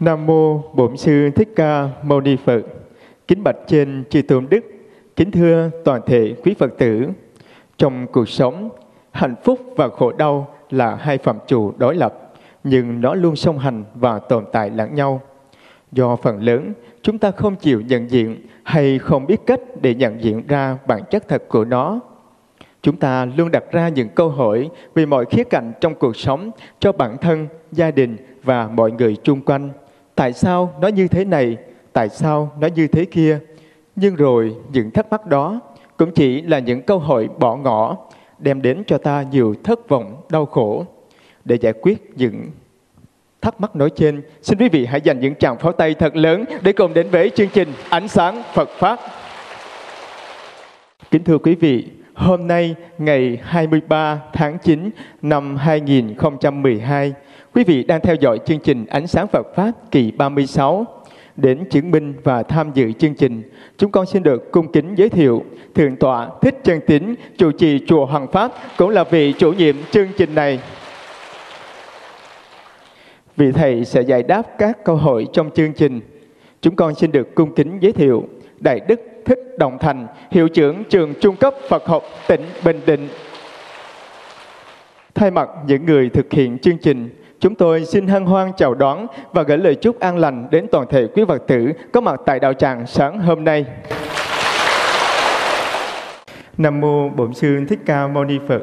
Nam mô Bổn Sư Thích Ca Mâu Ni Phật. Kính bạch trên chư tôn đức, kính thưa toàn thể quý Phật tử. Trong cuộc sống, hạnh phúc và khổ đau là hai phạm trù đối lập, nhưng nó luôn song hành và tồn tại lẫn nhau. Do phần lớn, chúng ta không chịu nhận diện hay không biết cách để nhận diện ra bản chất thật của nó. Chúng ta luôn đặt ra những câu hỏi về mọi khía cạnh trong cuộc sống cho bản thân, gia đình và mọi người chung quanh. Tại sao nó như thế này? Tại sao nó như thế kia? Nhưng rồi những thắc mắc đó cũng chỉ là những câu hỏi bỏ ngỏ, đem đến cho ta nhiều thất vọng, đau khổ. Để giải quyết những thắc mắc nói trên, xin quý vị hãy dành những tràng pháo tay thật lớn để cùng đến với chương trình Ánh sáng Phật Pháp. Kính thưa quý vị, hôm nay ngày 23 tháng 9 năm 2012, quý vị đang theo dõi chương trình Ánh sáng Phật Pháp kỳ 36. Đến chứng minh và tham dự chương trình, chúng con xin được cung kính giới thiệu Thượng tọa Thích Chân Tính, trụ trì Chùa Hằng Pháp, cũng là vị chủ nhiệm chương trình này. Vị thầy sẽ giải đáp các câu hỏi trong chương trình. Chúng con xin được cung kính giới thiệu Đại đức Thích Đồng Thành, hiệu trưởng Trường Trung cấp Phật học tỉnh Bình Định. Thay mặt những người thực hiện chương trình, chúng tôi xin hân hoan chào đón và gửi lời chúc an lành đến toàn thể quý Phật tử có mặt tại đạo tràng sáng hôm nay. Nam mô Bổn Sư Thích Ca Mâu Ni Phật.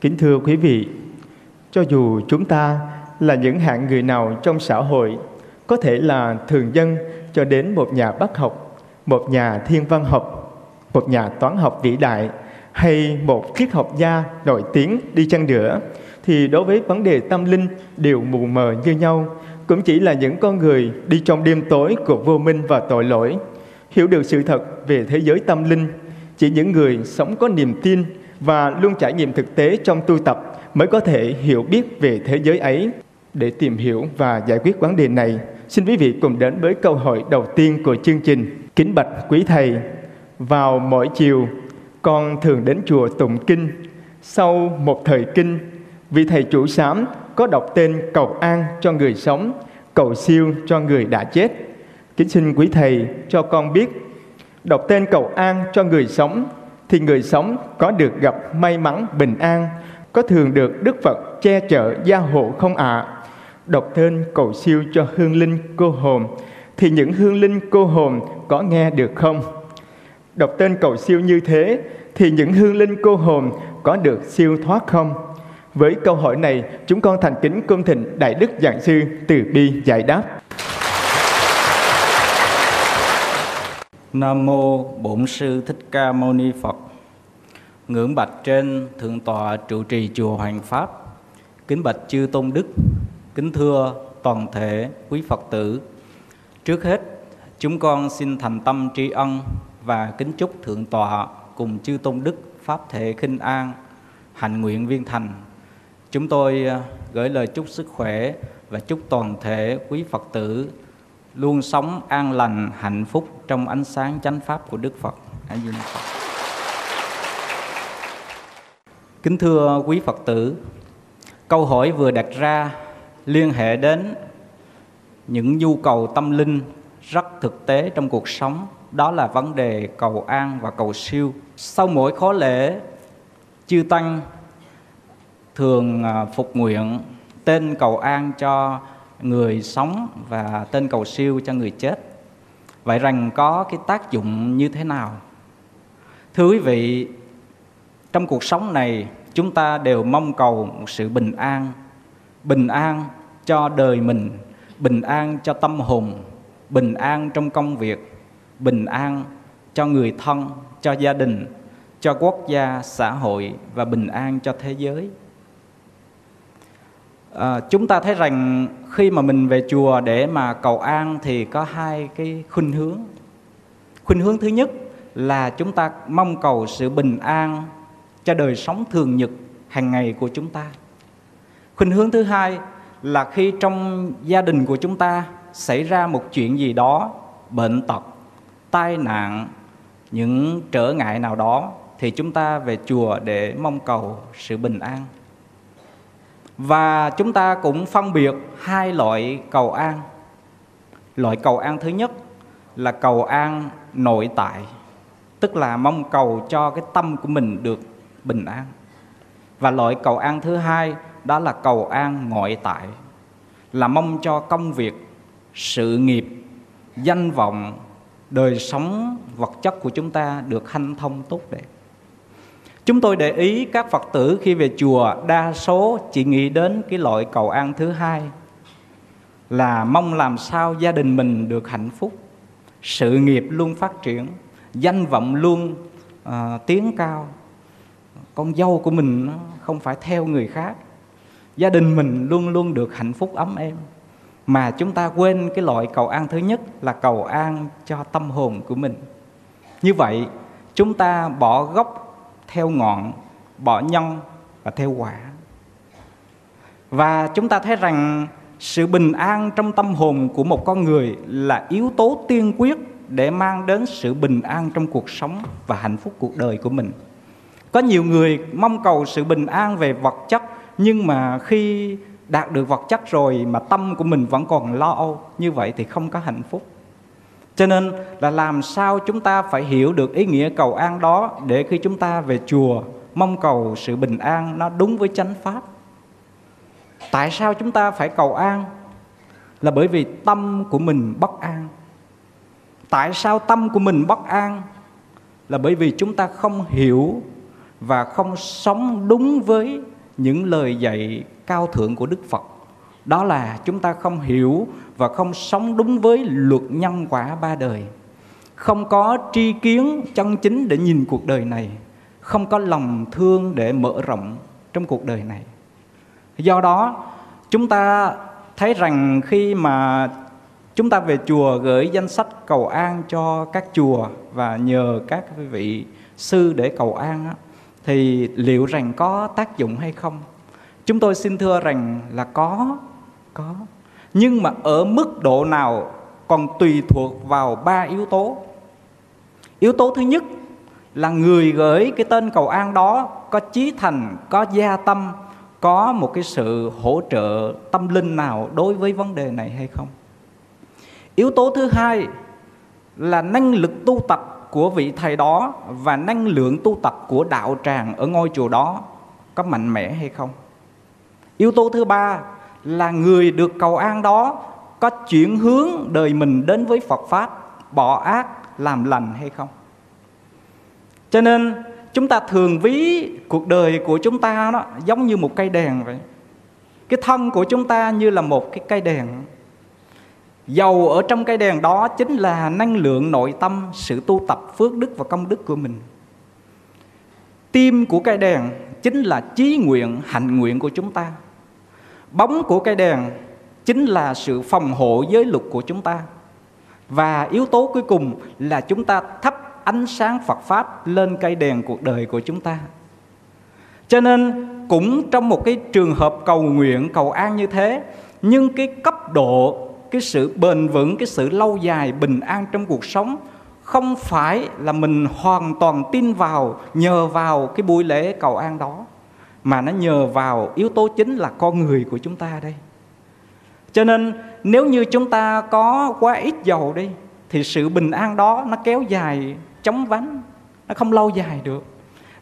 Kính thưa quý vị, cho dù chúng ta là những hạng người nào trong xã hội, có thể là thường dân cho đến một nhà bác học, một nhà thiên văn học, một nhà toán học vĩ đại hay một triết học gia nổi tiếng đi chăng nữa, thì đối với vấn đề tâm linh đều mù mờ như nhau, cũng chỉ là những con người đi trong đêm tối của vô minh và tội lỗi. Hiểu được sự thật về thế giới tâm linh, chỉ những người sống có niềm tin và luôn trải nghiệm thực tế trong tu tập mới có thể hiểu biết về thế giới ấy. Để tìm hiểu và giải quyết vấn đề này, xin quý vị cùng đến với câu hỏi đầu tiên của chương trình. Kính bạch quý thầy, vào mỗi chiều, con thường đến chùa tụng kinh. Sau một thời kinh, vị thầy chủ xám có đọc tên cầu an cho người sống, cầu siêu cho người đã chết. Kính xin quý thầy cho con biết, đọc tên cầu an cho người sống thì người sống có được gặp may mắn bình an, có thường được Đức Phật che chở gia hộ không ạ? Đọc tên cầu siêu cho hương linh cô hồn thì những hương linh cô hồn có nghe được không? Đọc tên cầu siêu như thế thì những hương linh cô hồn có được siêu thoát không? Với câu hỏi này, chúng con thành kính cung thỉnh Đại đức Giảng sư Từ Bi giải đáp. Nam mô Bổn Sư Thích Ca Mâu Ni Phật. Ngưỡng bạch trên Thượng tọa trụ trì Chùa Hằng Pháp, kính bạch chư tôn đức, kính thưa toàn thể quý Phật tử. Trước hết, chúng con xin thành tâm tri ân và kính chúc Thượng tọa cùng chư tôn đức pháp thể khinh an, hạnh nguyện viên thành. Chúng tôi gửi lời chúc sức khỏe và chúc toàn thể quý Phật tử luôn sống an lành, hạnh phúc trong ánh sáng chánh pháp của Đức Phật. Kính thưa quý Phật tử, câu hỏi vừa đặt ra liên hệ đến những nhu cầu tâm linh rất thực tế trong cuộc sống, đó là vấn đề cầu an và cầu siêu. Sau mỗi khóa lễ, chư tăng thường phục nguyện tên cầu an cho người sống và tên cầu siêu cho người chết. Vậy rằng có cái tác dụng như thế nào? Thưa quý vị, trong cuộc sống này chúng ta đều mong cầu một sự bình an cho đời mình, bình an cho tâm hồn, bình an trong công việc, bình an cho người thân, cho gia đình, cho quốc gia, xã hội và bình an cho thế giới. Chúng ta thấy rằng khi mà mình về chùa để mà cầu an thì có hai cái khuynh hướng. Khuynh hướng thứ nhất là chúng ta mong cầu sự bình an cho đời sống thường nhật hàng ngày của chúng ta. Khuynh hướng thứ hai là khi trong gia đình của chúng ta xảy ra một chuyện gì đó, bệnh tật, tai nạn, những trở ngại nào đó, thì chúng ta về chùa để mong cầu sự bình an. Và chúng ta cũng phân biệt hai loại cầu an. Loại cầu an thứ nhất là cầu an nội tại, tức là mong cầu cho cái tâm của mình được bình an. Và loại cầu an thứ hai đó là cầu an ngoại tại, là mong cho công việc, sự nghiệp, danh vọng, đời sống vật chất của chúng ta được hanh thông tốt đẹp. Chúng tôi để ý các Phật tử khi về chùa đa số chỉ nghĩ đến cái loại cầu an thứ hai, là mong làm sao gia đình mình được hạnh phúc, sự nghiệp luôn phát triển, danh vọng luôn tiến cao, con dâu của mình không phải theo người khác, gia đình mình luôn luôn được hạnh phúc ấm êm. Mà chúng ta quên cái loại cầu an thứ nhất là cầu an cho tâm hồn của mình. Như vậy chúng ta bỏ gốc theo ngọn, bỏ nhân và theo quả. Và chúng ta thấy rằng sự bình an trong tâm hồn của một con người là yếu tố tiên quyết để mang đến sự bình an trong cuộc sống và hạnh phúc cuộc đời của mình. Có nhiều người mong cầu sự bình an về vật chất, nhưng mà khi đạt được vật chất rồi mà tâm của mình vẫn còn lo âu, như vậy thì không có hạnh phúc. Cho nên là làm sao chúng ta phải hiểu được ý nghĩa cầu an đó, để khi chúng ta về chùa mong cầu sự bình an nó đúng với chánh pháp. Tại sao chúng ta phải cầu an? Là bởi vì tâm của mình bất an. Tại sao tâm của mình bất an? Là bởi vì chúng ta không hiểu và không sống đúng với những lời dạy cao thượng của Đức Phật. Đó là chúng ta không hiểu và không sống đúng với luật nhân quả ba đời, không có tri kiến chân chính để nhìn cuộc đời này, không có lòng thương để mở rộng trong cuộc đời này. Do đó chúng ta thấy rằng khi mà chúng ta về chùa gửi danh sách cầu an cho các chùa và nhờ các vị sư để cầu an á, thì liệu rằng có tác dụng hay không? Chúng tôi xin thưa rằng là có. Nhưng mà ở mức độ nào còn tùy thuộc vào ba yếu tố. Yếu tố thứ nhất là người gửi cái tên cầu an đó có chí thành, có gia tâm, có một cái sự hỗ trợ tâm linh nào đối với vấn đề này hay không. Yếu tố thứ hai là năng lực tu tập của vị thầy đó và năng lượng tu tập của đạo tràng ở ngôi chùa đó có mạnh mẽ hay không. Yếu tố thứ ba là người được cầu an đó có chuyển hướng đời mình đến với Phật Pháp, bỏ ác, làm lành hay không. Cho nên chúng ta thường ví cuộc đời của chúng ta đó giống như một cây đèn vậy. Cái thân của chúng ta như là một cái cây đèn. Dầu ở trong cây đèn đó chính là năng lượng nội tâm, sự tu tập, phước đức và công đức của mình. Tim của cây đèn chính là chí nguyện, hạnh nguyện của chúng ta. Bóng của cây đèn chính là sự phòng hộ giới luật của chúng ta. Và yếu tố cuối cùng là chúng ta thắp ánh sáng Phật Pháp lên cây đèn cuộc đời của chúng ta. Cho nên cũng trong một cái trường hợp cầu nguyện, cầu an như thế, nhưng cái cấp độ, cái sự bền vững, cái sự lâu dài, bình an trong cuộc sống không phải là mình hoàn toàn tin vào, nhờ vào cái buổi lễ cầu an đó, mà nó nhờ vào yếu tố chính là con người của chúng ta đây. Cho nên nếu như chúng ta có quá ít dầu đi thì sự bình an đó nó kéo dài, chóng vánh, nó không lâu dài được.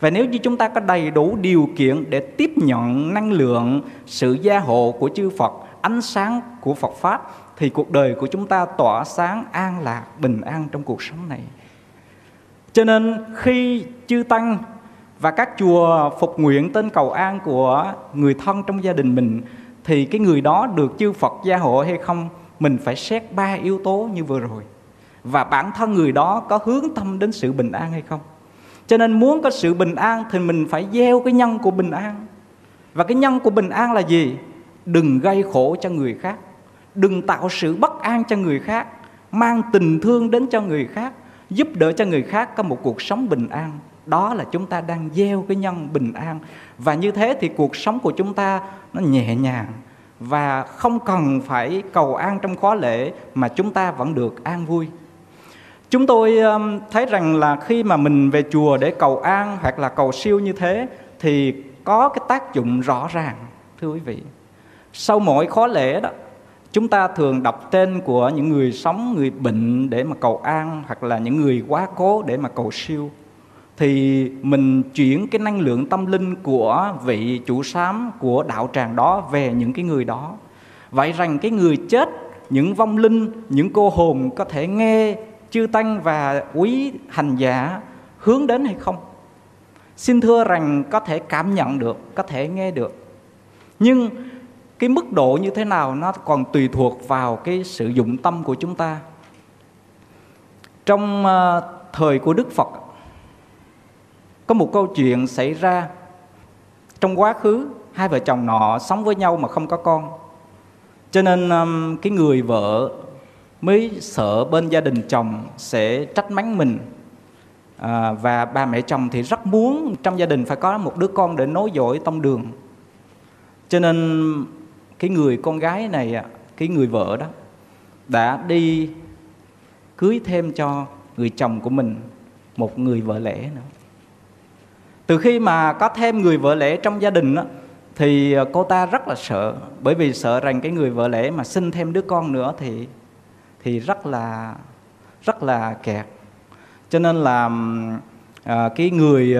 Và nếu như chúng ta có đầy đủ điều kiện để tiếp nhận năng lượng, sự gia hộ của chư Phật, ánh sáng của Phật Pháp, thì cuộc đời của chúng ta tỏa sáng, an lạc, bình an trong cuộc sống này. Cho nên khi chư Tăng và các chùa phục nguyện tên cầu an của người thân trong gia đình mình, thì cái người đó được chư Phật gia hộ hay không, mình phải xét ba yếu tố như vừa rồi. Và bản thân người đó có hướng tâm đến sự bình an hay không. Cho nên muốn có sự bình an thì mình phải gieo cái nhân của bình an. Và cái nhân của bình an là gì? Đừng gây khổ cho người khác, đừng tạo sự bất an cho người khác, mang tình thương đến cho người khác, giúp đỡ cho người khác có một cuộc sống bình an. Đó là chúng ta đang gieo cái nhân bình an. Và như thế thì cuộc sống của chúng ta nó nhẹ nhàng, và không cần phải cầu an trong khóa lễ mà chúng ta vẫn được an vui. Chúng tôi thấy rằng là khi mà mình về chùa để cầu an hoặc là cầu siêu như thế thì có cái tác dụng rõ ràng, thưa quý vị. Sau mỗi khóa lễ đó, Chúng ta thường đọc tên của những người sống, người bệnh để mà cầu an, hoặc là những người quá cố để mà cầu siêu. Thì mình chuyển cái năng lượng tâm linh của vị chủ sám, của đạo tràng đó về những cái người đó. Vậy rằng cái người chết, những vong linh, những cô hồn có thể nghe chư tăng và quý hành giả hướng đến hay không? Xin thưa rằng có thể cảm nhận được, có thể nghe được. Nhưng cái mức độ như thế nào nó còn tùy thuộc vào cái sự dụng tâm của chúng ta. Trong thời của Đức Phật có một câu chuyện xảy ra. Trong quá khứ, hai vợ chồng nọ sống với nhau mà không có con. Cho nên cái người vợ mới sợ bên gia đình chồng sẽ trách mắng mình. Và bà mẹ chồng thì rất muốn trong gia đình phải có một đứa con để nối dõi tông đường. Cho nên cái người con gái này, cái người vợ đó, đã đi cưới thêm cho người chồng của mình một người vợ lẽ nữa. Từ khi mà có thêm người vợ lẽ trong gia đình đó, thì cô ta rất là sợ. Bởi vì sợ rằng cái người vợ lẽ mà sinh thêm đứa con nữa thì rất là kẹt. Cho nên là cái người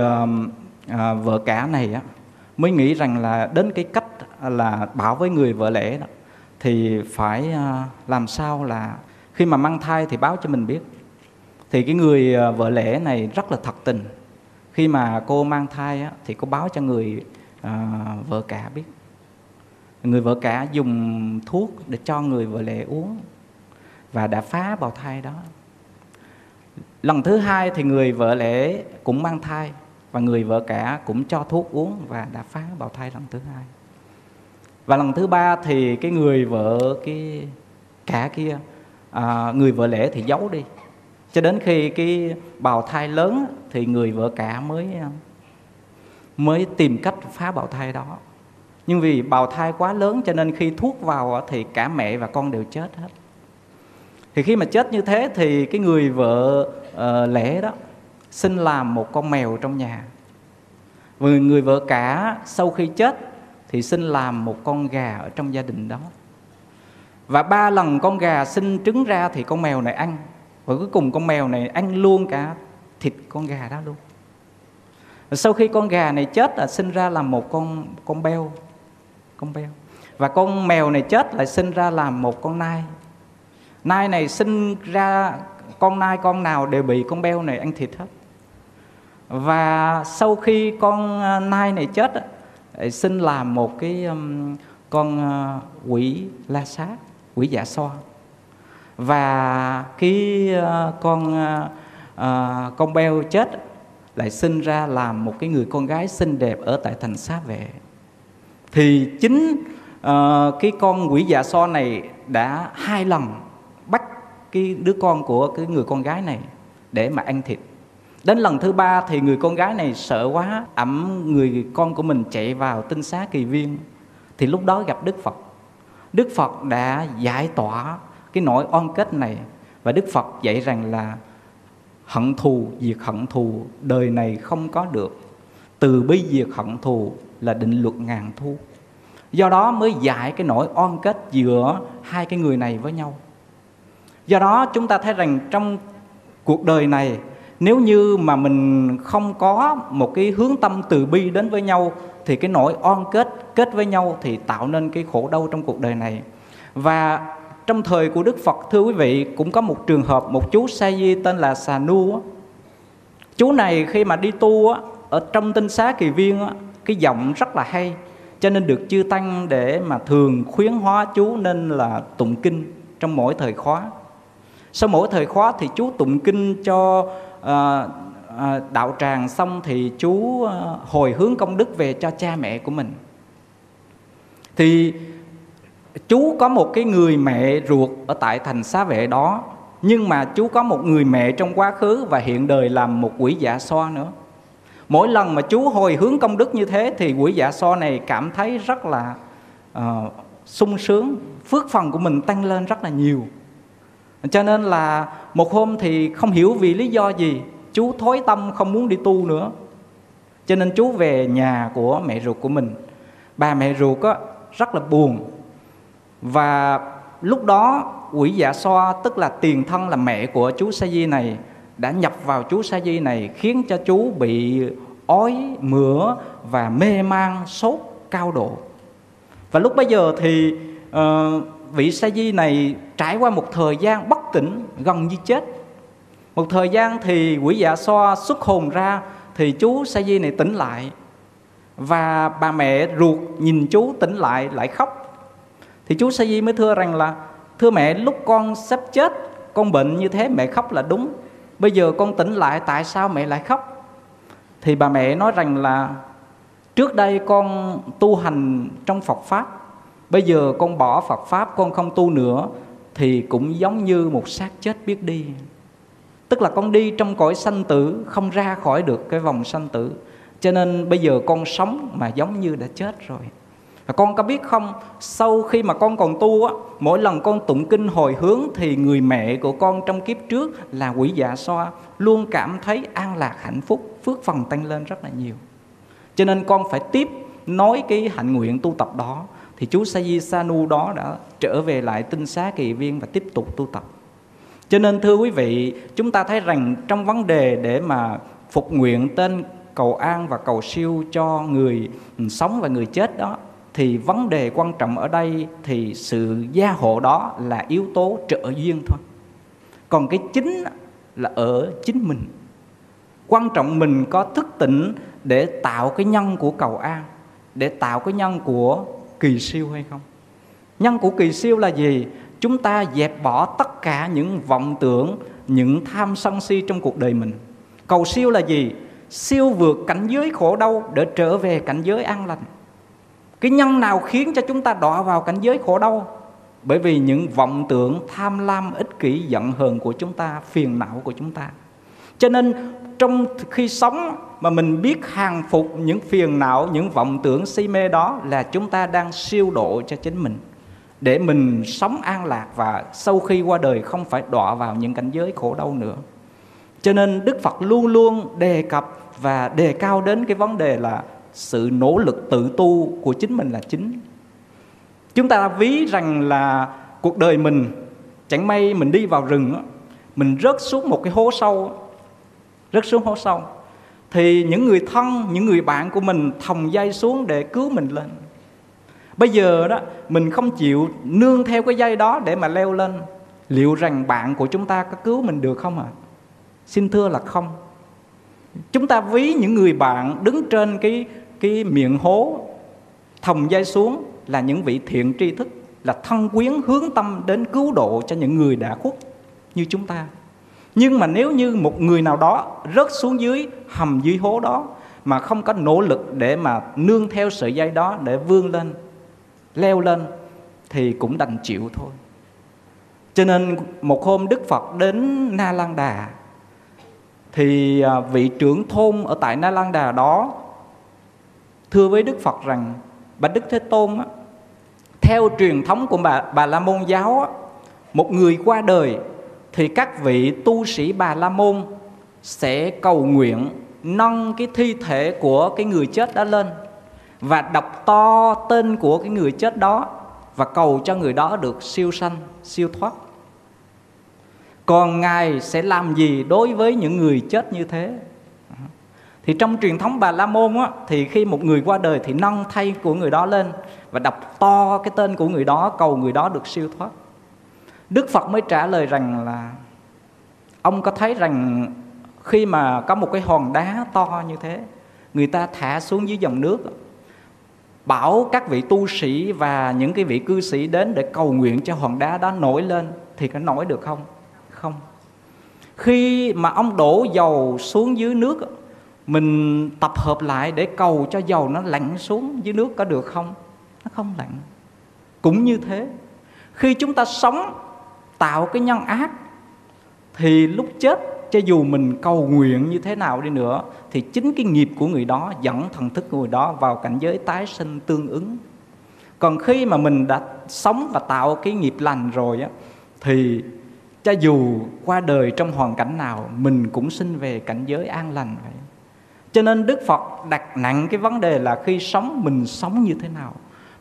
vợ cả này á, mới nghĩ rằng là đến cái cách là bảo với người vợ lẽ đó, thì phải làm sao là khi mà mang thai thì báo cho mình biết. Thì cái người vợ lẽ này rất là thật tình. Khi mà cô mang thai á, thì cô báo cho người vợ cả biết. Người vợ cả dùng thuốc để cho người vợ lẽ uống và đã phá bào thai đó. Lần thứ hai thì người vợ lẽ cũng mang thai và người vợ cả cũng cho thuốc uống và đã phá bào thai lần thứ hai. Và lần thứ ba thì cái người vợ cái cả kia, người vợ lẽ thì giấu đi. Cho đến khi cái bào thai lớn thì người vợ cả mới tìm cách phá bào thai đó. Nhưng vì bào thai quá lớn cho nên khi thuốc vào thì cả mẹ và con đều chết hết. Thì khi mà chết như thế thì cái người vợ lẽ đó xin làm một con mèo trong nhà. Và người vợ cả sau khi chết thì xin làm một con gà ở trong gia đình đó. Và 3 lần con gà sinh trứng ra thì con mèo này ăn. Và cuối cùng con mèo này ăn luôn cả thịt con gà đó luôn. Sau khi con gà này chết là sinh ra làm một con beo. Và con mèo này chết lại sinh ra làm một con nai. Nai này sinh ra con nai con nào đều bị con beo này ăn thịt hết. Và sau khi con nai này chết sinh làm một cái con quỷ la sát, quỷ dạ xoa. Và cái con beo chết lại sinh ra làm một cái người con gái xinh đẹp ở tại thành Xá Vệ. Thì chính cái con quỷ dạ so này đã 2 lần bắt cái đứa con của cái người con gái này để mà ăn thịt. Đến lần thứ 3 thì người con gái này sợ quá, ẵm người con của mình chạy vào tinh xá Kỳ Viên. Thì lúc đó gặp Đức Phật. Đức Phật đã giải tỏa cái nỗi oan kết này. Và Đức Phật dạy rằng là hận thù, diệt hận thù, đời này không có được. Từ bi diệt hận thù là định luật ngàn thu. Do đó mới giải cái nỗi oan kết giữa hai cái người này với nhau. Do đó chúng ta thấy rằng trong cuộc đời này, nếu như mà mình không có một cái hướng tâm từ bi đến với nhau, thì cái nỗi oan kết với nhau thì tạo nên cái khổ đau trong cuộc đời này. Và trong thời của Đức Phật, thưa quý vị, cũng có một trường hợp, một chú sa di tên là Xà Nu. Chú này khi mà đi tu ở trong tinh xá Kỳ Viên, cái giọng rất là hay, cho nên được chư tăng để mà thường khuyến hóa chú nên là tụng kinh trong mỗi thời khóa. Sau mỗi thời khóa thì chú tụng kinh cho đạo tràng xong thì chú hồi hướng công đức về cho cha mẹ của mình. Thì chú có một cái người mẹ ruột ở tại thành Xá Vệ đó. Nhưng mà chú có một người mẹ trong quá khứ và hiện đời làm một quỷ dạ xoa nữa. Mỗi lần mà chú hồi hướng công đức như thế thì quỷ dạ xoa này cảm thấy rất là sung sướng. Phước phần của mình tăng lên rất là nhiều. Cho nên là một hôm thì không hiểu vì lý do gì, chú thối tâm không muốn đi tu nữa. Cho nên chú về nhà của mẹ ruột của mình. Bà mẹ ruột rất là buồn. Và lúc đó Quỷ Dạ Xoa, tức là tiền thân là mẹ của chú Sa Di này, đã nhập vào chú Sa Di này, khiến cho chú bị ói, mửa và mê man, sốt cao độ. Và lúc bấy giờ thì vị Sa Di này trải qua một thời gian bất tỉnh, gần như chết. Một thời gian thì Quỷ Dạ Xoa xuất hồn ra, thì chú Sa Di này tỉnh lại. Và bà mẹ ruột nhìn chú tỉnh lại, lại khóc. Thì chú Sa Di mới thưa rằng là: thưa mẹ, lúc con sắp chết, con bệnh như thế, mẹ khóc là đúng. Bây giờ con tỉnh lại, tại sao mẹ lại khóc? Thì bà mẹ nói rằng là: trước đây con tu hành trong Phật Pháp, bây giờ con bỏ Phật Pháp, con không tu nữa, thì cũng giống như một xác chết biết đi. Tức là con đi trong cõi sanh tử, không ra khỏi được cái vòng sanh tử. Cho nên bây giờ con sống mà giống như đã chết rồi. Và con có biết không, sau khi mà con còn tu á, mỗi lần con tụng kinh hồi hướng thì người mẹ của con trong kiếp trước là Quỷ Dạ Xoa luôn cảm thấy an lạc, hạnh phúc, phước phần tăng lên rất là nhiều. Cho nên con phải tiếp nối cái hạnh nguyện tu tập đó. Thì chú Sa Di Sa Nu đó đã trở về lại Tinh Xá Kỳ Viên và tiếp tục tu tập. Cho nên thưa quý vị, chúng ta thấy rằng trong vấn đề để mà phục nguyện tên cầu an và cầu siêu cho người sống và người chết đó, thì vấn đề quan trọng ở đây thì sự gia hộ đó là yếu tố trợ duyên thôi. Còn cái chính là ở chính mình. Quan trọng mình có thức tỉnh để tạo cái nhân của cầu an, để tạo cái nhân của kỳ siêu hay không. Nhân của kỳ siêu là gì? Chúng ta dẹp bỏ tất cả những vọng tưởng, những tham sân si trong cuộc đời mình. Cầu siêu là gì? Siêu vượt cảnh giới khổ đau để trở về cảnh giới an lành. Cái nhân nào khiến cho chúng ta đọa vào cảnh giới khổ đau? Bởi vì những vọng tưởng, tham lam, ích kỷ, giận hờn của chúng ta, phiền não của chúng ta. Cho nên trong khi sống mà mình biết hàng phục những phiền não, những vọng tưởng si mê đó là chúng ta đang siêu độ cho chính mình, để mình sống an lạc và sau khi qua đời không phải đọa vào những cảnh giới khổ đau nữa. Cho nên Đức Phật luôn luôn đề cập và đề cao đến cái vấn đề là sự nỗ lực tự tu của chính mình là chính. Chúng ta ví rằng là cuộc đời mình, chẳng may mình đi vào rừng, mình rớt xuống một cái hố sâu, rớt xuống hố sâu, thì những người thân, những người bạn của mình thòng dây xuống để cứu mình lên. Bây giờ đó, mình không chịu nương theo cái dây đó để mà leo lên, liệu rằng bạn của chúng ta có cứu mình được không ạ? Xin thưa là không. Chúng ta ví những người bạn đứng trên cái miệng hố thòng dây xuống là những vị thiện tri thức, là thân quyến hướng tâm đến cứu độ cho những người đã khuất như chúng ta. Nhưng mà nếu như một người nào đó rớt xuống dưới hầm dưới hố đó mà không có nỗ lực để mà nương theo sợi dây đó để vươn lên, leo lên, thì cũng đành chịu thôi. Cho nên một hôm Đức Phật đến Na Lan Đà, thì vị trưởng thôn ở tại Na Lan Đà đó thưa với Đức Phật rằng: bạch Đức Thế Tôn, theo truyền thống của Bà La Môn giáo, một người qua đời thì các vị tu sĩ Bà La Môn sẽ cầu nguyện nâng cái thi thể của cái người chết đó lên và đọc to tên của cái người chết đó và cầu cho người đó được siêu sanh, siêu thoát. Còn Ngài sẽ làm gì đối với những người chết như thế? Thì trong truyền thống Bà La Môn á, thì khi một người qua đời thì nâng thay của người đó lên và đọc to cái tên của người đó, cầu người đó được siêu thoát. Đức Phật mới trả lời rằng là: ông có thấy rằng khi mà có một cái hòn đá to như thế, người ta thả xuống dưới dòng nước, bảo các vị tu sĩ và những cái vị cư sĩ đến để cầu nguyện cho hòn đá đó nổi lên, thì có nổi được không? Không. Khi mà ông đổ dầu xuống dưới nước, mình tập hợp lại để cầu cho dầu nó lặn xuống dưới nước có được không? Nó không lặn. Cũng như thế, khi chúng ta sống tạo cái nhân ác thì lúc chết, cho dù mình cầu nguyện như thế nào đi nữa, thì chính cái nghiệp của người đó dẫn thần thức của người đó vào cảnh giới tái sinh tương ứng. Còn khi mà mình đã sống và tạo cái nghiệp lành rồi á, thì cho dù qua đời trong hoàn cảnh nào, mình cũng sinh về cảnh giới an lành vậy. Cho nên Đức Phật đặt nặng cái vấn đề là khi sống, mình sống như thế nào,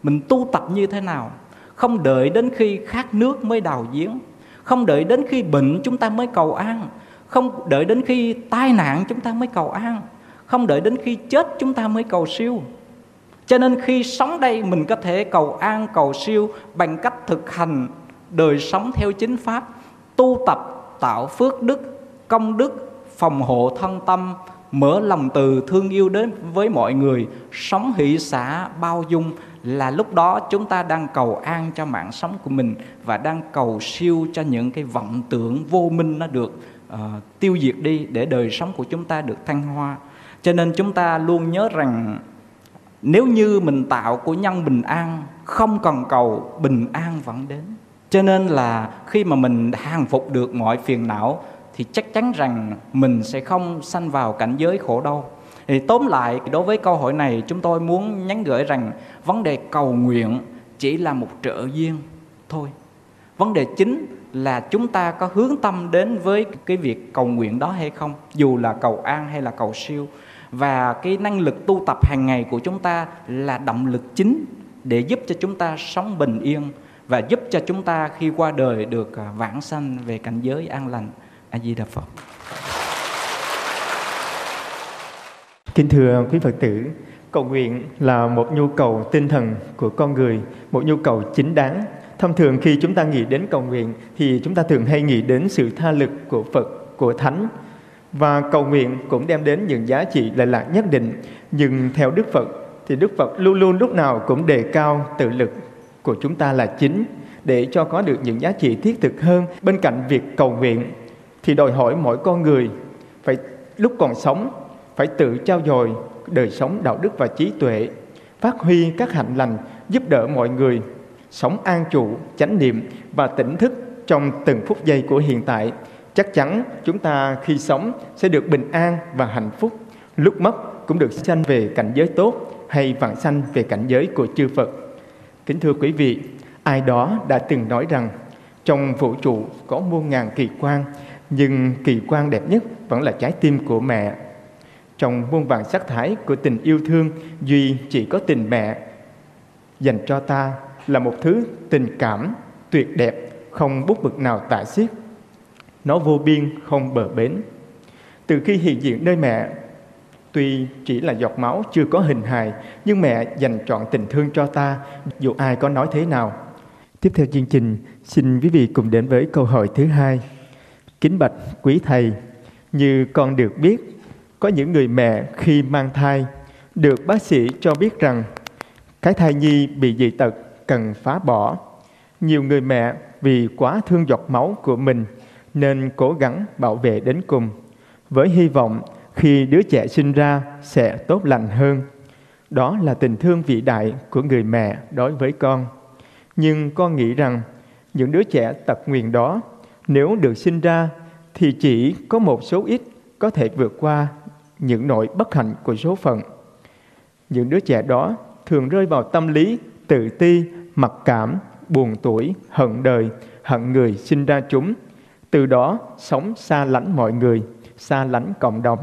mình tu tập như thế nào. không đợi đến khi khát nước mới đào giếng, không đợi đến khi bệnh chúng ta mới cầu an, không đợi đến khi tai nạn chúng ta mới cầu an, không đợi đến khi chết chúng ta mới cầu siêu. Cho nên khi sống đây mình có thể cầu an, cầu siêu bằng cách thực hành đời sống theo chính pháp, tu tập, tạo phước đức, công đức, phòng hộ thân tâm, mở lòng từ thương yêu đến với mọi người, sống hỷ xả bao dung, là lúc đó chúng ta đang cầu an cho mạng sống của mình và đang cầu siêu cho những cái vọng tưởng vô minh nó được tiêu diệt đi để đời sống của chúng ta được thăng hoa. Cho nên chúng ta luôn nhớ rằng nếu như mình tạo của nhân bình an, không cần cầu bình an vẫn đến. Cho nên là khi mà mình hàng phục được mọi phiền não thì chắc chắn rằng mình sẽ không sanh vào cảnh giới khổ đau. Thì tóm lại, đối với câu hỏi này chúng tôi muốn nhắn gửi rằng vấn đề cầu nguyện chỉ là một trợ duyên thôi. Vấn đề chính là chúng ta có hướng tâm đến với cái việc cầu nguyện đó hay không, dù là cầu an hay là cầu siêu. Và cái năng lực tu tập hàng ngày của chúng ta là động lực chính để giúp cho chúng ta sống bình yên và giúp cho chúng ta khi qua đời được vãng sanh về cảnh giới an lành. A Di Đà Phật. Kính thưa quý Phật tử, cầu nguyện là một nhu cầu tinh thần của con người, một nhu cầu chính đáng. Thông thường khi chúng ta nghĩ đến cầu nguyện thì chúng ta thường hay nghĩ đến sự tha lực của Phật, của Thánh. Và cầu nguyện cũng đem đến những giá trị lợi lạc nhất định. Nhưng theo Đức Phật thì Đức Phật luôn luôn lúc nào cũng đề cao tự lực của chúng ta là chính để cho có được những giá trị thiết thực hơn. Bên cạnh việc cầu nguyện thì đòi hỏi mỗi con người phải lúc còn sống phải tự trau dồi đời sống đạo đức và trí tuệ, phát huy các hạnh lành, giúp đỡ mọi người, sống an trụ, chánh niệm và tỉnh thức trong từng phút giây của hiện tại. Chắc chắn chúng ta khi sống sẽ được bình an và hạnh phúc, lúc mất cũng được sanh về cảnh giới tốt hay vãng sanh về cảnh giới của chư Phật. Kính thưa quý vị, ai đó đã từng nói rằng trong vũ trụ có muôn ngàn kỳ quan, nhưng kỳ quan đẹp nhất vẫn là trái tim của mẹ. Trong muôn vàn sắc thái của tình yêu thương, duy chỉ có tình mẹ dành cho ta là một thứ tình cảm tuyệt đẹp, không bút mực nào tả xiết. Nó vô biên, không bờ bến. Từ khi hiện diện nơi mẹ, tuy chỉ là giọt máu chưa có hình hài, nhưng mẹ dành trọn tình thương cho ta, dù ai có nói thế nào. Tiếp theo chương trình, xin quý vị cùng đến với câu hỏi thứ hai. Kính bạch quý thầy, như con được biết, có những người mẹ khi mang thai được bác sĩ cho biết rằng cái thai nhi bị dị tật cần phá bỏ. Nhiều người mẹ vì quá thương giọt máu của mình nên cố gắng bảo vệ đến cùng, với hy vọng khi đứa trẻ sinh ra sẽ tốt lành hơn. Đó là tình thương vĩ đại của người mẹ đối với con. Nhưng con nghĩ rằng những đứa trẻ tật nguyền đó nếu được sinh ra thì chỉ có một số ít có thể vượt qua những nỗi bất hạnh của số phận. Những đứa trẻ đó thường rơi vào tâm lý tự ti, mặc cảm, buồn tuổi, hận đời, hận người sinh ra chúng. Từ đó sống xa lánh mọi người, xa lánh cộng đồng.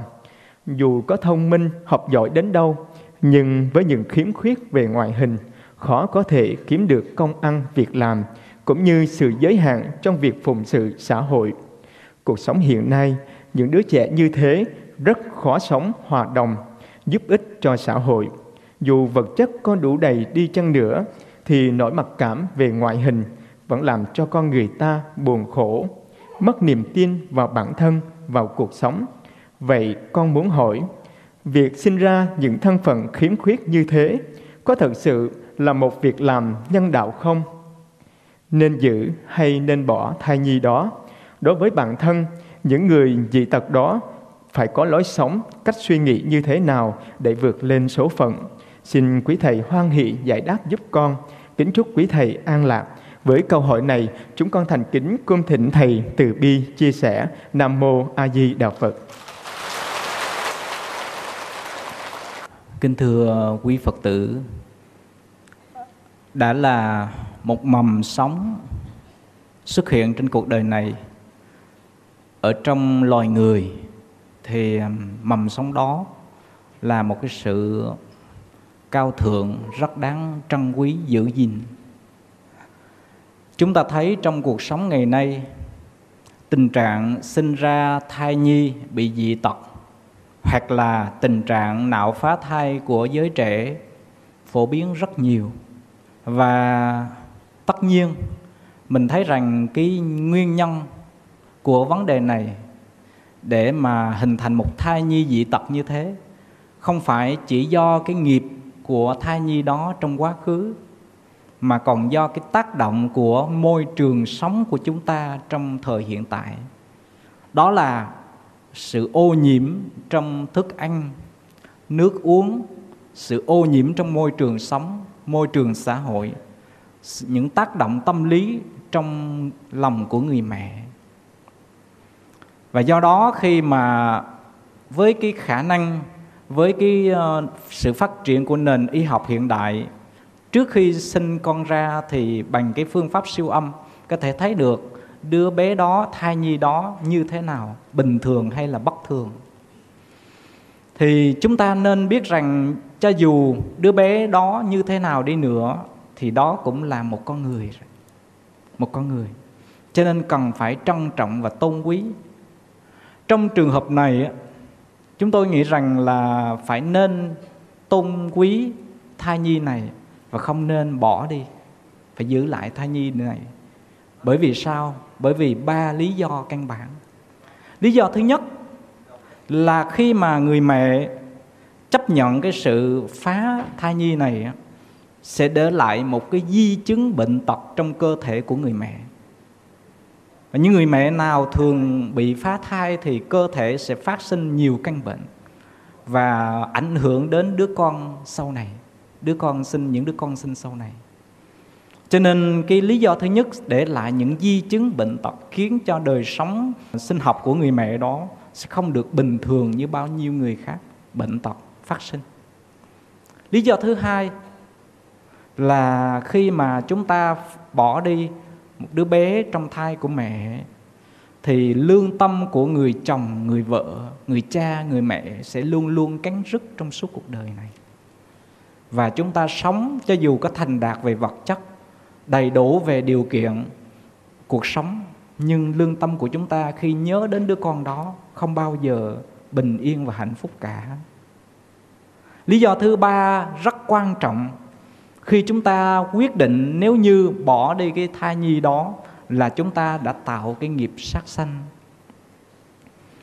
Dù có thông minh, học giỏi đến đâu, nhưng với những khiếm khuyết về ngoại hình, khó có thể kiếm được công ăn, việc làm, cũng như sự giới hạn trong việc phụng sự xã hội. Cuộc sống hiện nay, những đứa trẻ như thế rất khó sống hòa đồng, giúp ích cho xã hội. Dù vật chất có đủ đầy đi chăng nữa, thì nỗi mặc cảm về ngoại hình vẫn làm cho con người ta buồn khổ, mất niềm tin vào bản thân, vào cuộc sống. Vậy con muốn hỏi, việc sinh ra những thân phận khiếm khuyết như thế có thật sự là một việc làm nhân đạo không? Nên giữ hay nên bỏ thai nhi đó? Đối với bản thân, những người dị tật đó phải có lối sống, cách suy nghĩ như thế nào để vượt lên số phận? Xin quý thầy hoan hỷ giải đáp giúp con. Kính chúc quý thầy an lạc. Với câu hỏi này, chúng con thành kính cung thỉnh thầy từ bi chia sẻ. Nam mô A Di Đà Phật. Kính thưa quý Phật tử, đã là một mầm sống xuất hiện trên cuộc đời này, ở trong loài người thì mầm sống đó là một cái sự cao thượng rất đáng trân quý giữ gìn. Chúng ta thấy trong cuộc sống ngày nay, tình trạng sinh ra thai nhi bị dị tật, hoặc là tình trạng nạo phá thai của giới trẻ phổ biến rất nhiều. Và tất nhiên mình thấy rằng cái nguyên nhân của vấn đề này để mà hình thành một thai nhi dị tật như thế không phải chỉ do cái nghiệp của thai nhi đó trong quá khứ, mà còn do cái tác động của môi trường sống của chúng ta trong thời hiện tại. Đó là sự ô nhiễm trong thức ăn, nước uống, sự ô nhiễm trong môi trường sống, môi trường xã hội, những tác động tâm lý trong lòng của người mẹ. Và do đó khi mà với cái khả năng, với cái sự phát triển của nền y học hiện đại, trước khi sinh con ra thì bằng cái phương pháp siêu âm có thể thấy được đứa bé đó, thai nhi đó như thế nào, bình thường hay là bất thường. Thì chúng ta nên biết rằng cho dù đứa bé đó như thế nào đi nữa thì đó cũng là một con người. Một con người. Cho nên cần phải trân trọng và tôn quý. Trong trường hợp này, chúng tôi nghĩ rằng là phải nên tôn quý thai nhi này và không nên bỏ đi, phải giữ lại thai nhi này. Bởi vì sao? Bởi vì ba lý do căn bản. Lý do thứ nhất là khi mà người mẹ chấp nhận cái sự phá thai nhi này sẽ để lại một cái di chứng bệnh tật trong cơ thể của người mẹ. Và những người mẹ nào thường bị phá thai thì cơ thể sẽ phát sinh nhiều căn bệnh và ảnh hưởng đến đứa con sau này, những đứa con sinh sau này. Cho nên cái lý do thứ nhất để lại những di chứng bệnh tật khiến cho đời sống sinh học của người mẹ đó sẽ không được bình thường như bao nhiêu người khác, bệnh tật phát sinh. Lý do thứ hai là khi mà chúng ta bỏ đi một đứa bé trong thai của mẹ thì lương tâm của người chồng, người vợ, người cha, người mẹ sẽ luôn luôn cắn rứt trong suốt cuộc đời này. Và chúng ta sống cho dù có thành đạt về vật chất, đầy đủ về điều kiện cuộc sống, nhưng lương tâm của chúng ta khi nhớ đến đứa con đó không bao giờ bình yên và hạnh phúc cả. Lý do thứ ba rất quan trọng khi chúng ta quyết định nếu như bỏ đi cái thai nhi đó là chúng ta đã tạo cái nghiệp sát sanh.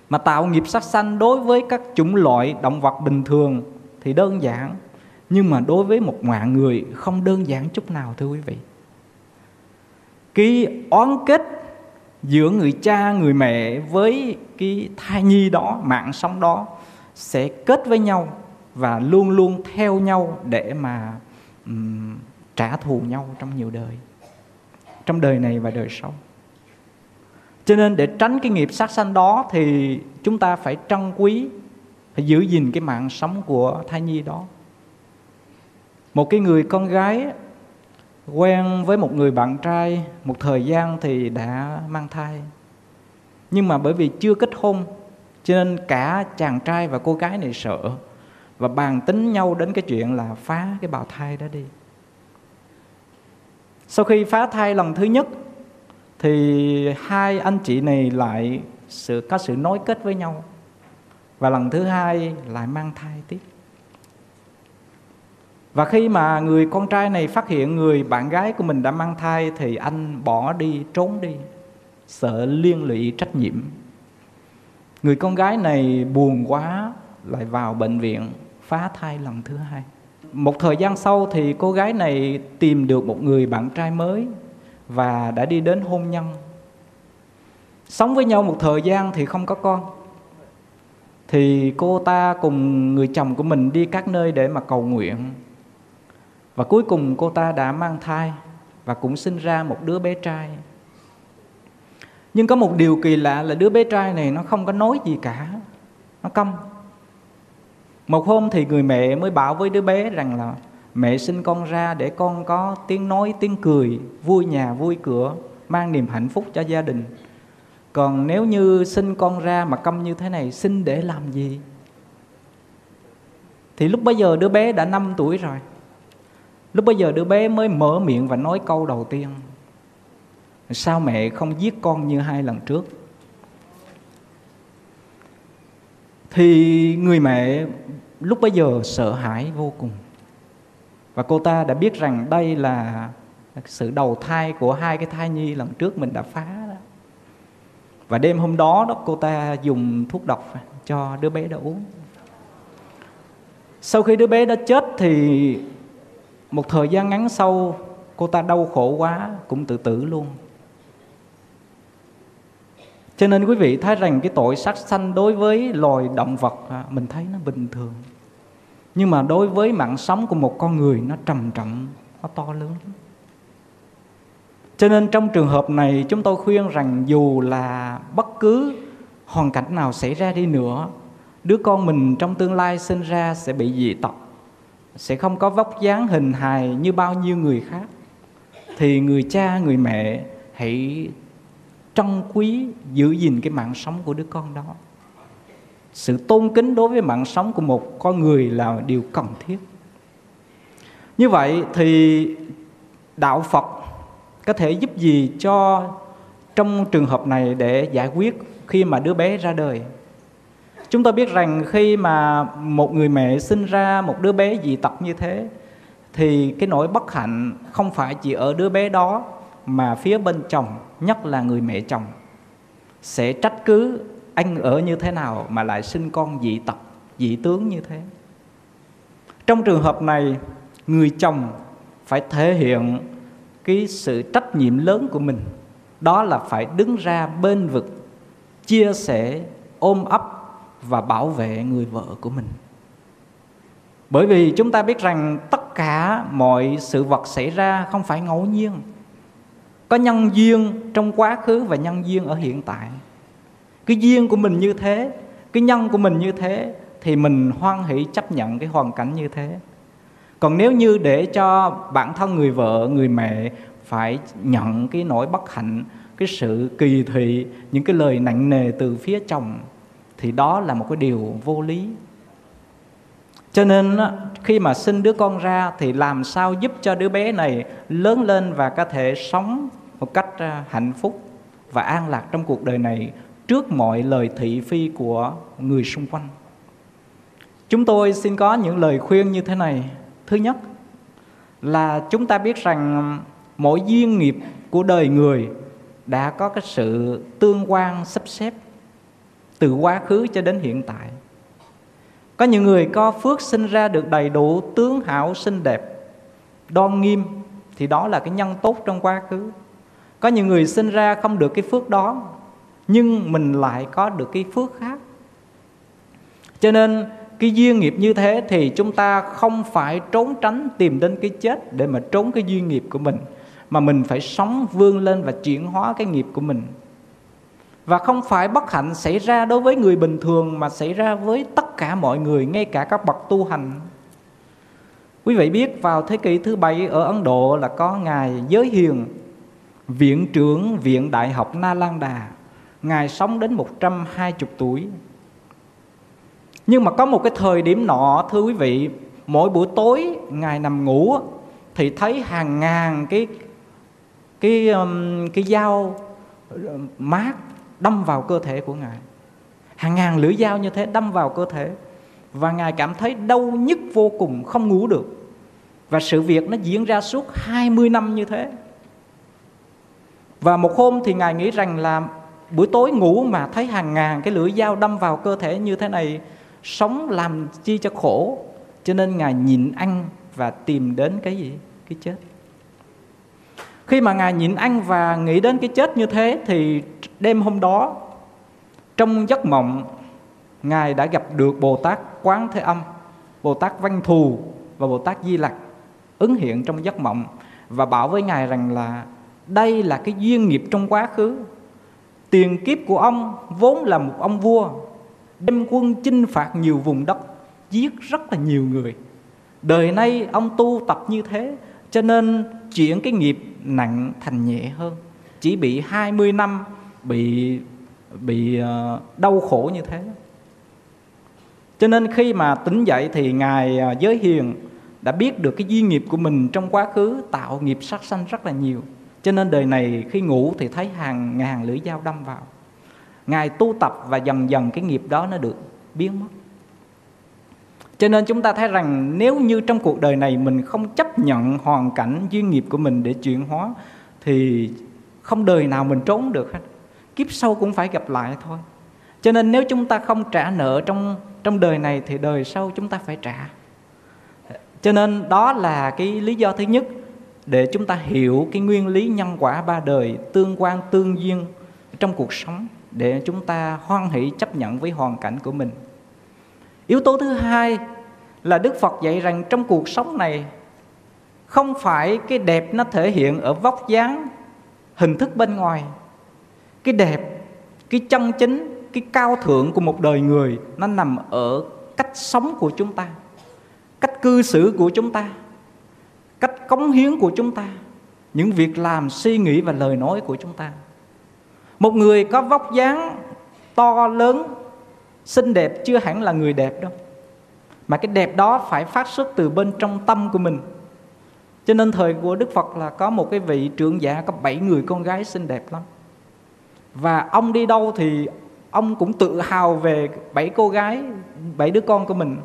Mà tạo nghiệp sát sanh đối với các chủng loại động vật bình thường thì đơn giản, nhưng mà đối với một mạng người không đơn giản chút nào, thưa quý vị. Cái oán kết giữa người cha, người mẹ với cái thai nhi đó, mạng sống đó sẽ kết với nhau và luôn luôn theo nhau để mà trả thù nhau trong nhiều đời, trong đời này và đời sau. Cho nên để tránh cái nghiệp sát sanh đó thì chúng ta phải trân quý, phải giữ gìn cái mạng sống của thai nhi đó. Một cái người con gái quen với một người bạn trai một thời gian thì đã mang thai, nhưng mà bởi vì chưa kết hôn cho nên cả chàng trai và cô gái này sợ và bàn tính nhau đến cái chuyện là phá cái bào thai đó đi. Sau khi phá thai lần thứ nhất thì hai anh chị này lại có sự nối kết với nhau và lần thứ hai lại mang thai tiếp. Và khi mà người con trai này phát hiện người bạn gái của mình đã mang thai thì anh bỏ đi, trốn đi, sợ liên lụy trách nhiệm. Người con gái này buồn quá lại vào bệnh viện phá thai lần thứ hai. Một thời gian sau thì cô gái này tìm được một người bạn trai mới và đã đi đến hôn nhân. Sống với nhau một thời gian thì không có con. Thì cô ta cùng người chồng của mình đi các nơi để mà cầu nguyện. Và cuối cùng cô ta đã mang thai và cũng sinh ra một đứa bé trai. Nhưng có một điều kỳ lạ là đứa bé trai này nó không có nói gì cả, nó câm. Một hôm thì người mẹ mới bảo với đứa bé rằng là mẹ sinh con ra để con có tiếng nói, tiếng cười, vui nhà vui cửa, mang niềm hạnh phúc cho gia đình. Còn nếu như sinh con ra mà câm như thế này, sinh để làm gì? Thì lúc bấy giờ đứa bé đã 5 tuổi rồi. Lúc bấy giờ đứa bé mới mở miệng và nói câu đầu tiên. Sao mẹ không giết con như hai lần trước? Thì người mẹ lúc bấy giờ sợ hãi vô cùng. Và cô ta đã biết rằng đây là sự đầu thai của hai cái thai nhi lần trước mình đã phá đó. Và đêm hôm đó, cô ta dùng thuốc độc cho đứa bé đã uống. Sau khi đứa bé đã chết thì một thời gian ngắn sau, cô ta đau khổ quá cũng tự tử luôn. Cho nên quý vị thấy rằng cái tội sát sanh đối với loài động vật mình thấy nó bình thường, nhưng mà đối với mạng sống của một con người nó trầm trọng, nó to lớn. Cho nên trong trường hợp này chúng tôi khuyên rằng dù là bất cứ hoàn cảnh nào xảy ra đi nữa, đứa con mình trong tương lai sinh ra sẽ bị dị tật, sẽ không có vóc dáng hình hài như bao nhiêu người khác, thì người cha, người mẹ hãy trân quý giữ gìn cái mạng sống của đứa con đó. Sự tôn kính đối với mạng sống của một con người là điều cần thiết. Như vậy thì đạo Phật có thể giúp gì cho trong trường hợp này để giải quyết khi mà đứa bé ra đời? Chúng ta biết rằng khi mà một người mẹ sinh ra một đứa bé dị tật như thế thì cái nỗi bất hạnh không phải chỉ ở đứa bé đó, mà phía bên chồng, nhất là người mẹ chồng, sẽ trách cứ anh ở như thế nào mà lại sinh con dị tật, dị tướng như thế. Trong trường hợp này, người chồng phải thể hiện cái sự trách nhiệm lớn của mình, đó là phải đứng ra bên vực, chia sẻ, ôm ấp và bảo vệ người vợ của mình. Bởi vì chúng ta biết rằng tất cả mọi sự vật xảy ra không phải ngẫu nhiên, có nhân duyên trong quá khứ và nhân duyên ở hiện tại. Cái duyên của mình như thế, cái nhân của mình như thế, thì mình hoan hỷ chấp nhận cái hoàn cảnh như thế. Còn nếu như để cho bản thân người vợ, người mẹ phải nhận cái nỗi bất hạnh, cái sự kỳ thị, những cái lời nặng nề từ phía chồng, thì đó là một cái điều vô lý. Cho nên khi mà sinh đứa con ra thì làm sao giúp cho đứa bé này lớn lên và có thể sống một cách hạnh phúc và an lạc trong cuộc đời này trước mọi lời thị phi của người xung quanh. Chúng tôi xin có những lời khuyên như thế này. Thứ nhất là chúng ta biết rằng mỗi duyên nghiệp của đời người đã có cái sự tương quan sắp xếp từ quá khứ cho đến hiện tại. Có những người có phước sinh ra được đầy đủ tướng hảo, xinh đẹp, đoan nghiêm, thì đó là cái nhân tốt trong quá khứ. Có những người sinh ra không được cái phước đó, nhưng mình lại có được cái phước khác. Cho nên cái duyên nghiệp như thế thì chúng ta không phải trốn tránh tìm đến cái chết để mà trốn cái duyên nghiệp của mình, mà mình phải sống vươn lên và chuyển hóa cái nghiệp của mình. Và không phải bất hạnh xảy ra đối với người bình thường mà xảy ra với tất cả mọi người, ngay cả các bậc tu hành. Quý vị biết vào thế kỷ thứ 7 ở Ấn Độ là có Ngài Giới Hiền, Viện trưởng Viện Đại học Na Lan Đà. Ngài sống đến 120 tuổi. Nhưng mà có một cái thời điểm nọ, thưa quý vị, mỗi buổi tối Ngài nằm ngủ thì thấy hàng ngàn cái dao mát đâm vào cơ thể của Ngài. Hàng ngàn lưỡi dao như thế đâm vào cơ thể, và Ngài cảm thấy đau nhức vô cùng, không ngủ được. Và sự việc nó diễn ra suốt 20 năm như thế. Và một hôm thì Ngài nghĩ rằng là buổi tối ngủ mà thấy hàng ngàn cái lưỡi dao đâm vào cơ thể như thế này, sống làm chi cho khổ. Cho nên Ngài nhịn ăn và tìm đến cái gì? Cái chết. Khi mà Ngài nhịn ăn và nghĩ đến cái chết như thế thì đêm hôm đó, trong giấc mộng, Ngài đã gặp được Bồ Tát Quán Thế Âm, Bồ Tát Văn Thù và Bồ Tát Di Lặc ứng hiện trong giấc mộng và bảo với Ngài rằng là đây là cái duyên nghiệp trong quá khứ. Tiền kiếp của ông vốn là một ông vua, đem quân chinh phạt nhiều vùng đất, giết rất là nhiều người. Đời nay ông tu tập như thế, cho nên chuyển cái nghiệp nặng thành nhẹ hơn. Chỉ bị 20 năm bị đau khổ như thế. Cho nên khi mà tỉnh dậy thì Ngài Giới Hiền đã biết được cái duyên nghiệp của mình trong quá khứ tạo nghiệp sát sanh rất là nhiều. Cho nên đời này khi ngủ thì thấy hàng ngàn lưỡi dao đâm vào. Ngài tu tập và dần dần cái nghiệp đó nó được biến mất. Cho nên chúng ta thấy rằng nếu như trong cuộc đời này mình không chấp nhận hoàn cảnh duyên nghiệp của mình để chuyển hóa thì không đời nào mình trốn được hết. Kiếp sau cũng phải gặp lại thôi. Cho nên nếu chúng ta không trả nợ trong đời này thì đời sau chúng ta phải trả. Cho nên đó là cái lý do thứ nhất để chúng ta hiểu cái nguyên lý nhân quả ba đời tương quan tương duyên trong cuộc sống, để chúng ta hoan hỷ chấp nhận với hoàn cảnh của mình. Yếu tố thứ hai là Đức Phật dạy rằng trong cuộc sống này không phải cái đẹp nó thể hiện ở vóc dáng, hình thức bên ngoài. Cái đẹp, cái chân chính, cái cao thượng của một đời người nó nằm ở cách sống của chúng ta, cách cư xử của chúng ta, cách cống hiến của chúng ta, những việc làm, suy nghĩ và lời nói của chúng ta. Một người có vóc dáng to lớn, xinh đẹp chưa hẳn là người đẹp đâu, mà cái đẹp đó phải phát xuất từ bên trong tâm của mình. Cho nên thời của Đức Phật là có một cái vị trưởng giả có 7 người con gái xinh đẹp lắm. Và ông đi đâu thì ông cũng tự hào về 7 cô gái, 7 đứa con của mình.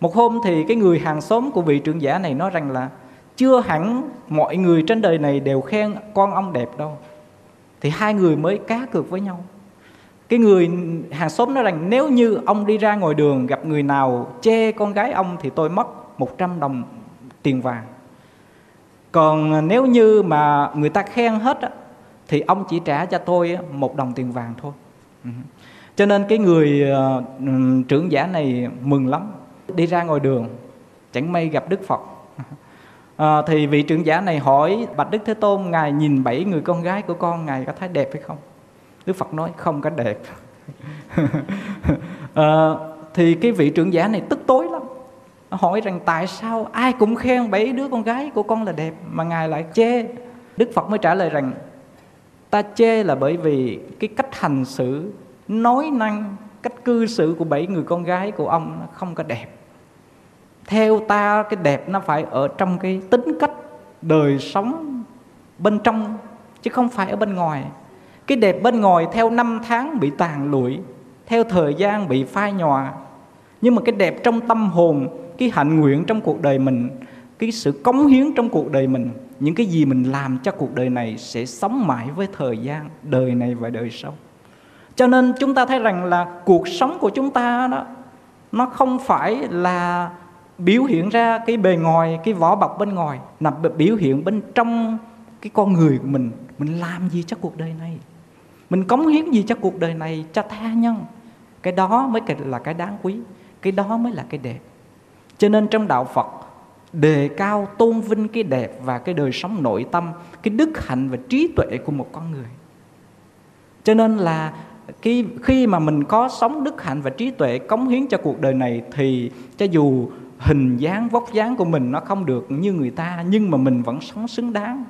Một hôm thì cái người hàng xóm của vị trưởng giả này nói rằng là chưa hẳn mọi người trên đời này đều khen con ông đẹp đâu. Thì hai người mới cá cược với nhau. Cái người hàng xóm nói rằng nếu như ông đi ra ngoài đường gặp người nào chê con gái ông thì tôi mất 100 đồng tiền vàng. Còn nếu như mà người ta khen hết thì ông chỉ trả cho tôi 1 đồng tiền vàng thôi. Cho nên cái người trưởng giả này mừng lắm. Đi ra ngoài đường chẳng may gặp Đức Phật. Thì vị trưởng giả này hỏi bạch Đức Thế Tôn, Ngài nhìn 7 người con gái của con, Ngài có thấy đẹp hay không? Đức Phật nói không có đẹp. Thì cái vị trưởng giả này tức tối lắm. Nó hỏi rằng tại sao ai cũng khen 7 đứa con gái của con là đẹp mà Ngài lại chê? Đức Phật mới trả lời rằng ta chê là bởi vì cái cách hành xử, nói năng, cách cư xử của 7 người con gái của ông nó không có đẹp. Theo ta cái đẹp nó phải ở trong cái tính cách, đời sống bên trong, chứ không phải ở bên ngoài. Cái đẹp bên ngoài theo năm tháng bị tàn lụi, theo thời gian bị phai nhòa. Nhưng mà cái đẹp trong tâm hồn, cái hạnh nguyện trong cuộc đời mình, cái sự cống hiến trong cuộc đời mình, những cái gì mình làm cho cuộc đời này sẽ sống mãi với thời gian, đời này và đời sau. Cho nên chúng ta thấy rằng là cuộc sống của chúng ta đó, nó không phải là biểu hiện ra cái bề ngoài, cái vỏ bọc bên ngoài, là biểu hiện bên trong cái con người của mình. Mình làm gì cho cuộc đời này, mình cống hiến gì cho cuộc đời này, cho tha nhân. Cái đó mới là cái đáng quý, cái đó mới là cái đẹp. Cho nên trong Đạo Phật đề cao tôn vinh cái đẹp và cái đời sống nội tâm, cái đức hạnh và trí tuệ của một con người. Cho nên là khi mà mình có sống đức hạnh và trí tuệ cống hiến cho cuộc đời này thì cho dù hình dáng, vóc dáng của mình nó không được như người ta, nhưng mà mình vẫn sống xứng đáng.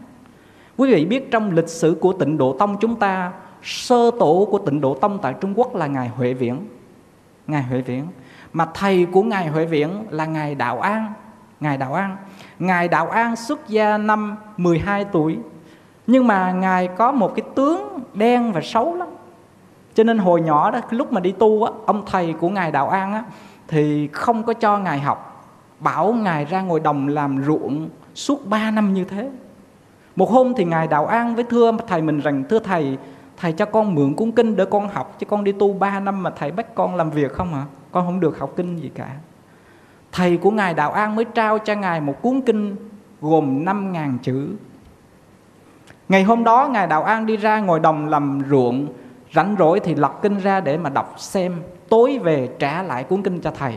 Quý vị biết trong lịch sử của Tịnh Độ Tông chúng ta, sơ tổ của Tịnh Độ Tông tại Trung Quốc là Ngài Huệ Viễn. Ngài Huệ Viễn. Mà thầy của Ngài Huệ Viễn là Ngài Đạo An. Ngài Đạo An. Ngài Đạo An xuất gia năm 12 tuổi. Nhưng mà Ngài có một cái tướng đen và xấu lắm. Cho nên hồi nhỏ đó, lúc mà đi tu á, ông thầy của Ngài Đạo An á, thì không có cho Ngài học. Bảo Ngài ra ngồi đồng làm ruộng suốt 3 năm như thế. Một hôm thì Ngài Đạo An với thưa thầy mình rằng thưa thầy, thầy cho con mượn cuốn kinh để con học, chứ con đi tu 3 năm mà thầy bắt con làm việc không hả? Con không được học kinh gì cả. Thầy của Ngài Đạo An mới trao cho Ngài một cuốn kinh gồm 5.000 chữ. Ngày hôm đó Ngài Đạo An đi ra ngồi đồng làm ruộng, rảnh rỗi thì lật kinh ra để mà đọc xem, tối về trả lại cuốn kinh cho thầy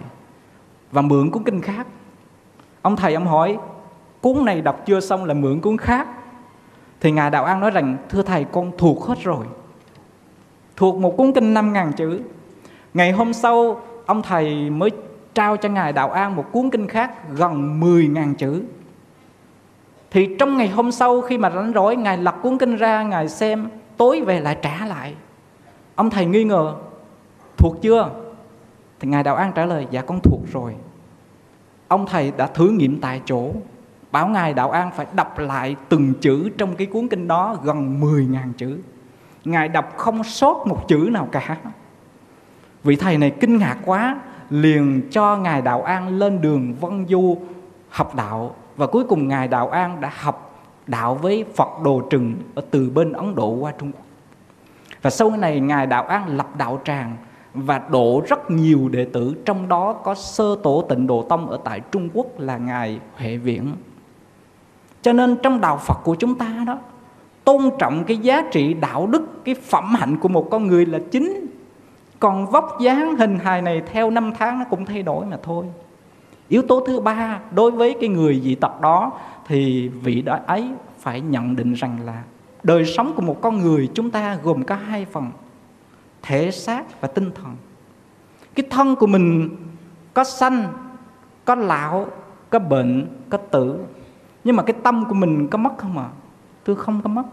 và mượn cuốn kinh khác. Ông thầy ông hỏi cuốn này đọc chưa xong là mượn cuốn khác. Thì Ngài Đạo An nói rằng thưa thầy, con thuộc hết rồi. Thuộc một cuốn kinh 5.000 chữ. Ngày hôm sau ông thầy mới trao cho Ngài Đạo An một cuốn kinh khác gần 10.000 chữ. Thì trong ngày hôm sau khi mà rảnh rỗi, Ngài lật cuốn kinh ra, Ngài xem, tối về lại trả lại. Ông thầy nghi ngờ, thuộc chưa? Thì Ngài Đạo An trả lời, dạ con thuộc rồi. Ông thầy đã thử nghiệm tại chỗ bảo Ngài Đạo An phải đọc lại từng chữ trong cái cuốn kinh đó, gần 10.000 chữ. Ngài đọc không sót một chữ nào cả. Vị thầy này kinh ngạc quá, liền cho Ngài Đạo An lên đường Vân Du học đạo. Và cuối cùng Ngài Đạo An đã học đạo với Phật Đồ Trừng ở từ bên Ấn Độ qua Trung Quốc. Và sau này Ngài Đạo An lập đạo tràng và độ rất nhiều đệ tử, trong đó có sơ tổ Tịnh Độ Tông ở tại Trung Quốc là Ngài Huệ Viễn. Cho nên trong đạo Phật của chúng ta đó, tôn trọng cái giá trị đạo đức, cái phẩm hạnh của một con người là chính. Còn vóc dáng hình hài này theo năm tháng nó cũng thay đổi mà thôi. Yếu tố thứ ba, đối với cái người dị tật đó thì vị đó ấy phải nhận định rằng là đời sống của một con người chúng ta gồm có hai phần: thể xác và tinh thần. Cái thân của mình có sanh, có lão, có bệnh, có tử. Nhưng mà cái tâm của mình có mất không ạ? Thưa không có mất.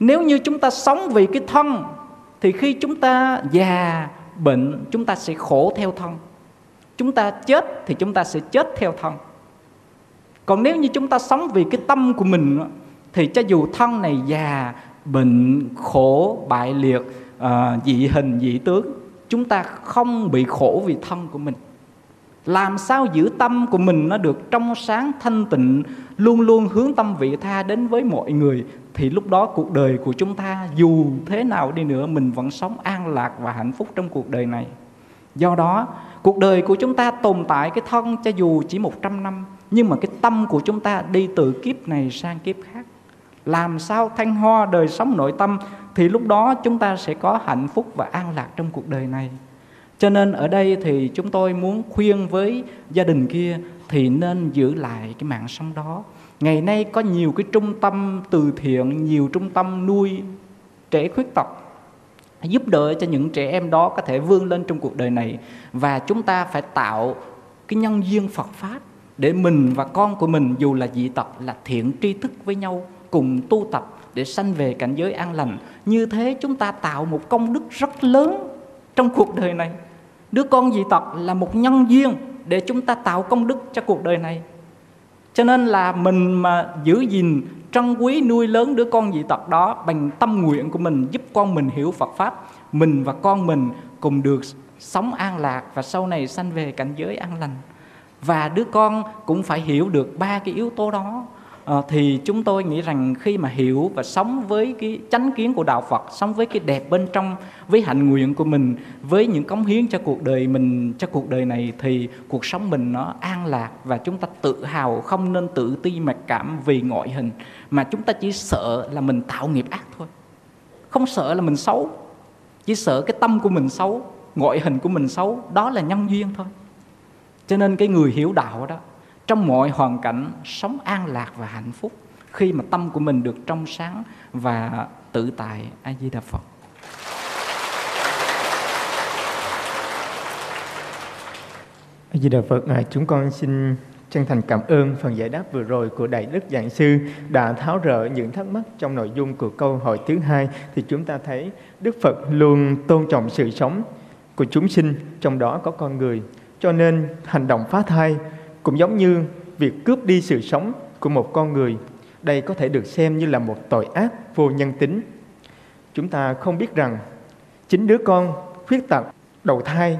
Nếu như chúng ta sống vì cái thân thì khi chúng ta già, bệnh, chúng ta sẽ khổ theo thân. Chúng ta chết thì chúng ta sẽ chết theo thân. Còn nếu như chúng ta sống vì cái tâm của mình thì cho dù thân này già, bệnh, khổ, bại liệt, dị hình, dị tướng, chúng ta không bị khổ vì thân của mình. Làm sao giữ tâm của mình nó được trong sáng, thanh tịnh, luôn luôn hướng tâm vị tha đến với mọi người, thì lúc đó cuộc đời của chúng ta dù thế nào đi nữa mình vẫn sống an lạc và hạnh phúc trong cuộc đời này. Do đó cuộc đời của chúng ta tồn tại cái thân cho dù chỉ 100 năm, nhưng mà cái tâm của chúng ta đi từ kiếp này sang kiếp khác. Làm sao thanh hoa đời sống nội tâm thì lúc đó chúng ta sẽ có hạnh phúc và an lạc trong cuộc đời này. Cho nên ở đây thì chúng tôi muốn khuyên với gia đình kia thì nên giữ lại cái mạng sống đó. Ngày nay có nhiều cái trung tâm từ thiện, nhiều trung tâm nuôi trẻ khuyết tật, giúp đỡ cho những trẻ em đó có thể vươn lên trong cuộc đời này. Và chúng ta phải tạo cái nhân duyên Phật Pháp để mình và con của mình dù là dị tật là thiện tri thức với nhau, cùng tu tập để sanh về cảnh giới an lành. Như thế chúng ta tạo một công đức rất lớn trong cuộc đời này. Đứa con dị tật là một nhân duyên để chúng ta tạo công đức cho cuộc đời này. Cho nên là mình mà giữ gìn, trân quý, nuôi lớn đứa con dị tật đó bằng tâm nguyện của mình, giúp con mình hiểu Phật Pháp, mình và con mình cùng được sống an lạc và sau này sanh về cảnh giới an lành. Và đứa con cũng phải hiểu được ba cái yếu tố đó. Thì chúng tôi nghĩ rằng khi mà hiểu và sống với cái chánh kiến của Đạo Phật, sống với cái đẹp bên trong, với hạnh nguyện của mình, với những cống hiến cho cuộc đời mình, cho cuộc đời này, thì cuộc sống mình nó an lạc. Và chúng ta tự hào, không nên tự ti mặc cảm vì ngoại hình, mà chúng ta chỉ sợ là mình tạo nghiệp ác thôi. Không sợ là mình xấu, chỉ sợ cái tâm của mình xấu, ngoại hình của mình xấu. Đó là nhân duyên thôi. Cho nên cái người hiểu đạo đó, trong mọi hoàn cảnh sống an lạc và hạnh phúc khi mà tâm của mình được trong sáng và tự tại. A Di Đà Phật. A Di Đà Phật, chúng con xin chân thành cảm ơn phần giải đáp vừa rồi của Đại Đức Giảng Sư đã tháo rỡ những thắc mắc trong nội dung của câu hỏi thứ hai. Thì chúng ta thấy Đức Phật luôn tôn trọng sự sống của chúng sinh, trong đó có con người. Cho nên hành động phá thai cũng giống như việc cướp đi sự sống của một con người. Đây có thể được xem như là một tội ác vô nhân tính. Chúng ta không biết rằng chính đứa con khuyết tật đầu thai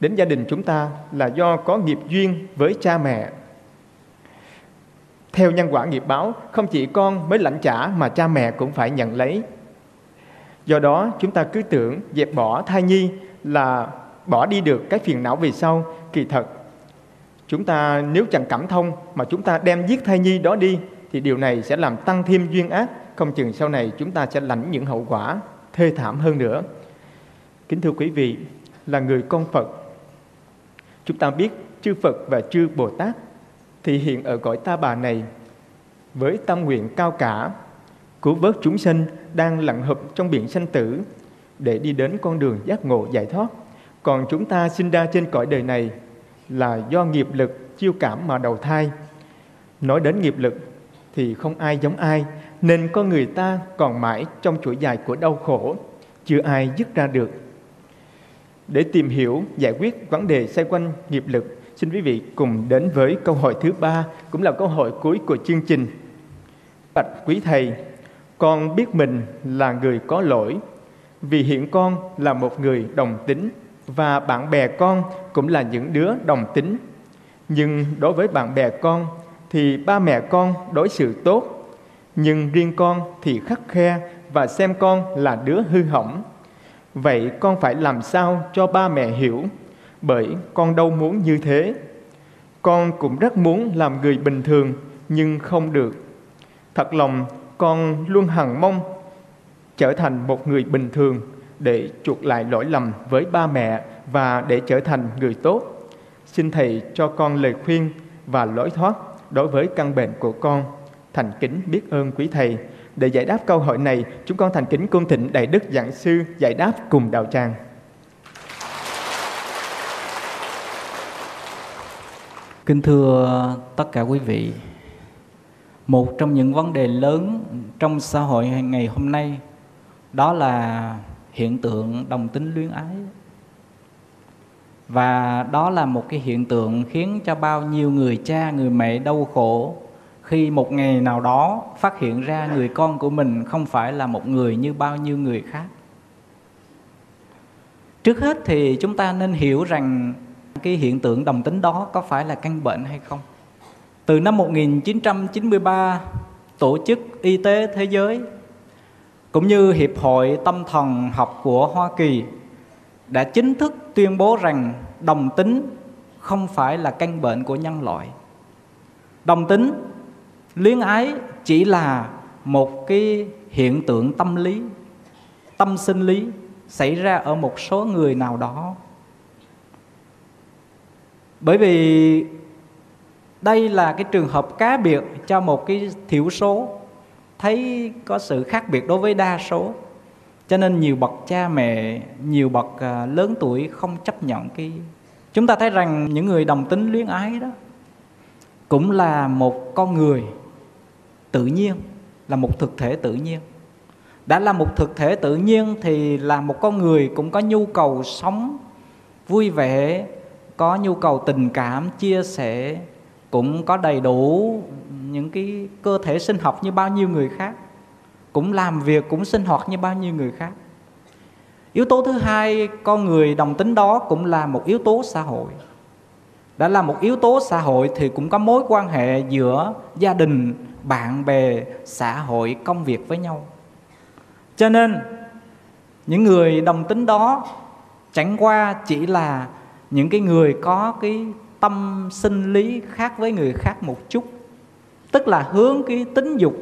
đến gia đình chúng ta là do có nghiệp duyên với cha mẹ. Theo nhân quả nghiệp báo, không chỉ con mới lãnh trả mà cha mẹ cũng phải nhận lấy. Do đó chúng ta cứ tưởng dẹp bỏ thai nhi là bỏ đi được cái phiền não về sau. Kỳ thật, chúng ta nếu chẳng cảm thông mà chúng ta đem giết thai nhi đó đi thì điều này sẽ làm tăng thêm duyên ác, không chừng sau này chúng ta sẽ lãnh những hậu quả thê thảm hơn nữa. Kính thưa quý vị, là người con Phật, chúng ta biết chư Phật và chư Bồ Tát thì hiện ở cõi Ta Bà này với tâm nguyện cao cả cứu vớt chúng sinh đang lặn hụp trong biển sanh tử để đi đến con đường giác ngộ giải thoát. Còn chúng ta sinh ra trên cõi đời này là do nghiệp lực chiêu cảm mà đầu thai. Nói đến nghiệp lực thì không ai giống ai, nên con người ta còn mãi trong chuỗi dài của đau khổ, chưa ai dứt ra được. Để tìm hiểu, giải quyết vấn đề xoay quanh nghiệp lực, Xin quý vị cùng đến với câu hỏi thứ 3, cũng là câu hỏi cuối của chương trình. Bạch quý thầy, con biết mình là người có lỗi, vì hiện con là một người đồng tính và bạn bè con cũng là những đứa đồng tính. Nhưng đối với bạn bè con thì ba mẹ con đối xử tốt, nhưng riêng con thì khắt khe và xem con là đứa hư hỏng. Vậy con phải làm sao cho ba mẹ hiểu? Bởi con đâu muốn như thế. Con cũng rất muốn làm người bình thường, nhưng không được. Thật lòng con luôn hằng mong trở thành một người bình thường để chuộc lại lỗi lầm với ba mẹ và để trở thành người tốt. Xin Thầy cho con lời khuyên và lối thoát đối với căn bệnh của con. Thành kính biết ơn quý Thầy. Để giải đáp câu hỏi này, chúng con thành kính cung thỉnh Đại Đức Giảng Sư giải đáp cùng đạo tràng. Kính thưa tất cả quý vị, một trong những vấn đề lớn trong xã hội ngày hôm nay đó là hiện tượng đồng tính luyến ái. Và đó là một cái hiện tượng khiến cho bao nhiêu người cha, người mẹ đau khổ khi một ngày nào đó phát hiện ra người con của mình không phải là một người như bao nhiêu người khác. Trước hết thì chúng ta nên hiểu rằng cái hiện tượng đồng tính đó có phải là căn bệnh hay không. Từ năm 1993, Tổ chức Y tế Thế giới cũng như Hiệp hội Tâm thần học của Hoa Kỳ đã chính thức tuyên bố rằng đồng tính không phải là căn bệnh của nhân loại. Đồng tính, luyến ái chỉ là một cái hiện tượng tâm lý, tâm sinh lý xảy ra ở một số người nào đó. Bởi vì đây là cái trường hợp cá biệt cho một cái thiểu số thấy có sự khác biệt đối với đa số, cho nên nhiều bậc cha mẹ, nhiều bậc lớn tuổi không chấp nhận cái. Chúng ta thấy rằng những người đồng tính luyến ái đó cũng là một con người tự nhiên, là một thực thể tự nhiên. Đã là một thực thể tự nhiên thì là một con người cũng có nhu cầu sống vui vẻ, có nhu cầu tình cảm, chia sẻ, cũng có đầy đủ những cái cơ thể sinh học như bao nhiêu người khác, cũng làm việc, cũng sinh hoạt như bao nhiêu người khác. Yếu tố thứ hai, con người đồng tính đó cũng là một yếu tố xã hội. Đã là một yếu tố xã hội thì cũng có mối quan hệ giữa gia đình, bạn bè, xã hội, công việc với nhau. Cho nên những người đồng tính đó chẳng qua chỉ là những cái người có cái tâm sinh lý khác với người khác một chút, tức là hướng cái tính dục,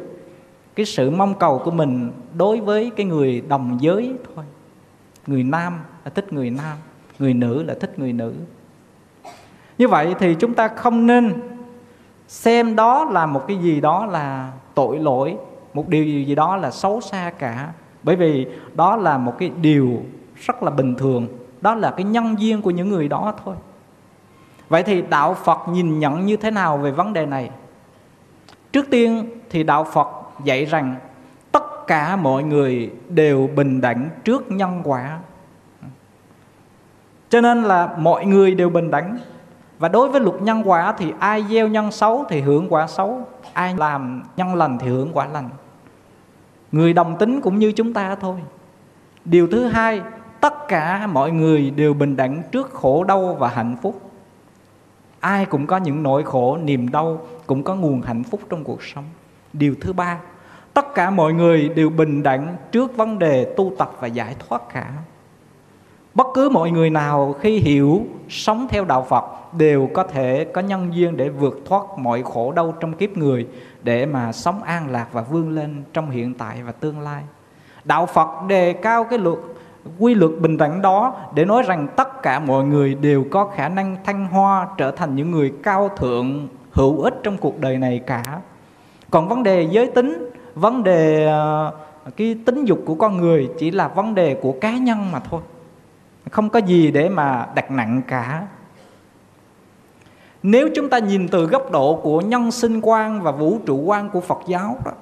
cái sự mong cầu của mình đối với cái người đồng giới thôi. Người nam là thích người nam, người nữ là thích người nữ. Như vậy thì chúng ta không nên xem đó là một cái gì đó là tội lỗi, một điều gì đó là xấu xa cả. Bởi vì đó là một cái điều rất là bình thường, đó là cái nhân duyên của những người đó thôi. Vậy thì Đạo Phật nhìn nhận như thế nào về vấn đề này? Trước tiên thì Đạo Phật dạy rằng tất cả mọi người đều bình đẳng trước nhân quả. Cho nên là mọi người đều bình đẳng. Và đối với luật nhân quả thì ai gieo nhân xấu thì hưởng quả xấu, ai làm nhân lành thì hưởng quả lành. Người đồng tính cũng như chúng ta thôi. Điều thứ hai, tất cả mọi người đều bình đẳng trước khổ đau và hạnh phúc. Ai cũng có những nỗi khổ, niềm đau, cũng có nguồn hạnh phúc trong cuộc sống. Điều thứ ba, tất cả mọi người đều bình đẳng trước vấn đề tu tập và giải thoát cả. Bất cứ mọi người nào khi hiểu, sống theo Đạo Phật đều có thể có nhân duyên để vượt thoát mọi khổ đau trong kiếp người, để mà sống an lạc và vươn lên trong hiện tại và tương lai. Đạo Phật đề cao cái quy luật bình đẳng đó để nói rằng tất cả mọi người đều có khả năng thăng hoa, trở thành những người cao thượng, hữu ích trong cuộc đời này cả. Còn vấn đề giới tính, vấn đề cái tính dục của con người chỉ là vấn đề của cá nhân mà thôi, không có gì để mà đặt nặng cả. Nếu chúng ta nhìn từ góc độ của nhân sinh quan và vũ trụ quan của Phật giáo đó,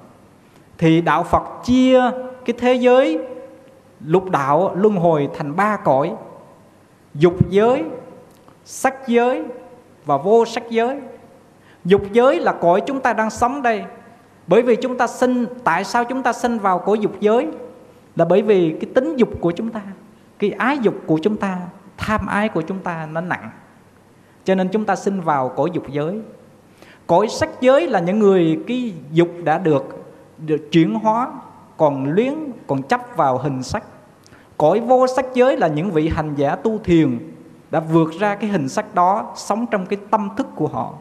thì Đạo Phật chia cái thế giới lục đạo luân hồi thành ba cõi: dục giới, sắc giới và vô sắc giới. Dục giới là cõi chúng ta đang sống đây. Bởi vì chúng ta sinh, tại sao chúng ta sinh vào cõi dục giới? Là bởi vì cái tính dục của chúng ta, cái ái dục của chúng ta, tham ái của chúng ta nó nặng. Cho nên chúng ta sinh vào cõi dục giới. Cõi sắc giới là những người cái dục đã được chuyển hóa, còn luyến, còn chấp vào hình sắc. Cõi vô sắc giới là những vị hành giả tu thiền đã vượt ra cái hình sắc đó, sống trong cái tâm thức của họ.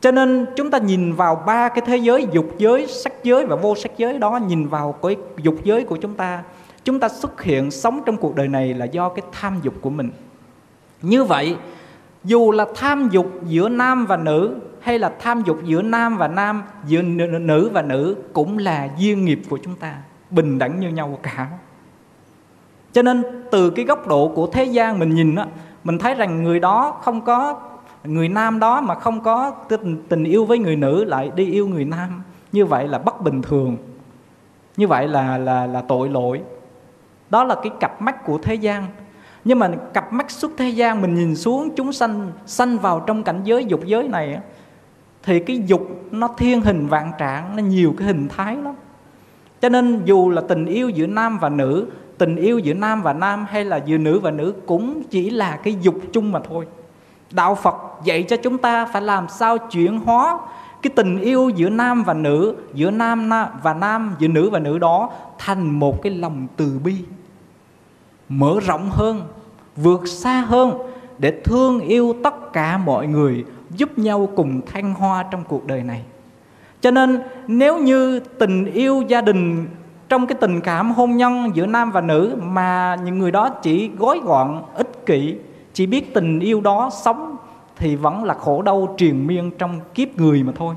Cho nên chúng ta nhìn vào ba cái thế giới dục giới, sắc giới và vô sắc giới đó, nhìn vào cái dục giới của chúng ta xuất hiện sống trong cuộc đời này là do cái tham dục của mình. Như vậy, dù là tham dục giữa nam và nữ, hay là tham dục giữa nam và nam, giữa nữ và nữ, cũng là duyên nghiệp của chúng ta, bình đẳng như nhau cả. Cho nên từ cái góc độ của thế gian mình nhìn đó, mình thấy rằng người đó không có, người nam đó mà không có tình yêu với người nữ lại đi yêu người nam, như vậy là bất bình thường, như vậy là tội lỗi. Đó là cái cặp mắt của thế gian. Nhưng mà cặp mắt suốt thế gian mình nhìn xuống chúng sanh sanh vào trong cảnh giới dục giới này, thì cái dục nó thiên hình vạn trạng, nó nhiều cái hình thái lắm. Cho nên dù là tình yêu giữa nam và nữ, tình yêu giữa nam và nam, hay là giữa nữ và nữ, cũng chỉ là cái dục chung mà thôi. Đạo Phật dạy cho chúng ta phải làm sao chuyển hóa cái tình yêu giữa nam và nữ, giữa nam và nam, giữa nữ và nữ đó thành một cái lòng từ bi mở rộng hơn, vượt xa hơn, để thương yêu tất cả mọi người, giúp nhau cùng thăng hoa trong cuộc đời này. Cho nên nếu như tình yêu gia đình, trong cái tình cảm hôn nhân giữa nam và nữ, mà những người đó chỉ gói gọn, ích kỷ, chỉ biết tình yêu đó sống, thì vẫn là khổ đau triền miên trong kiếp người mà thôi.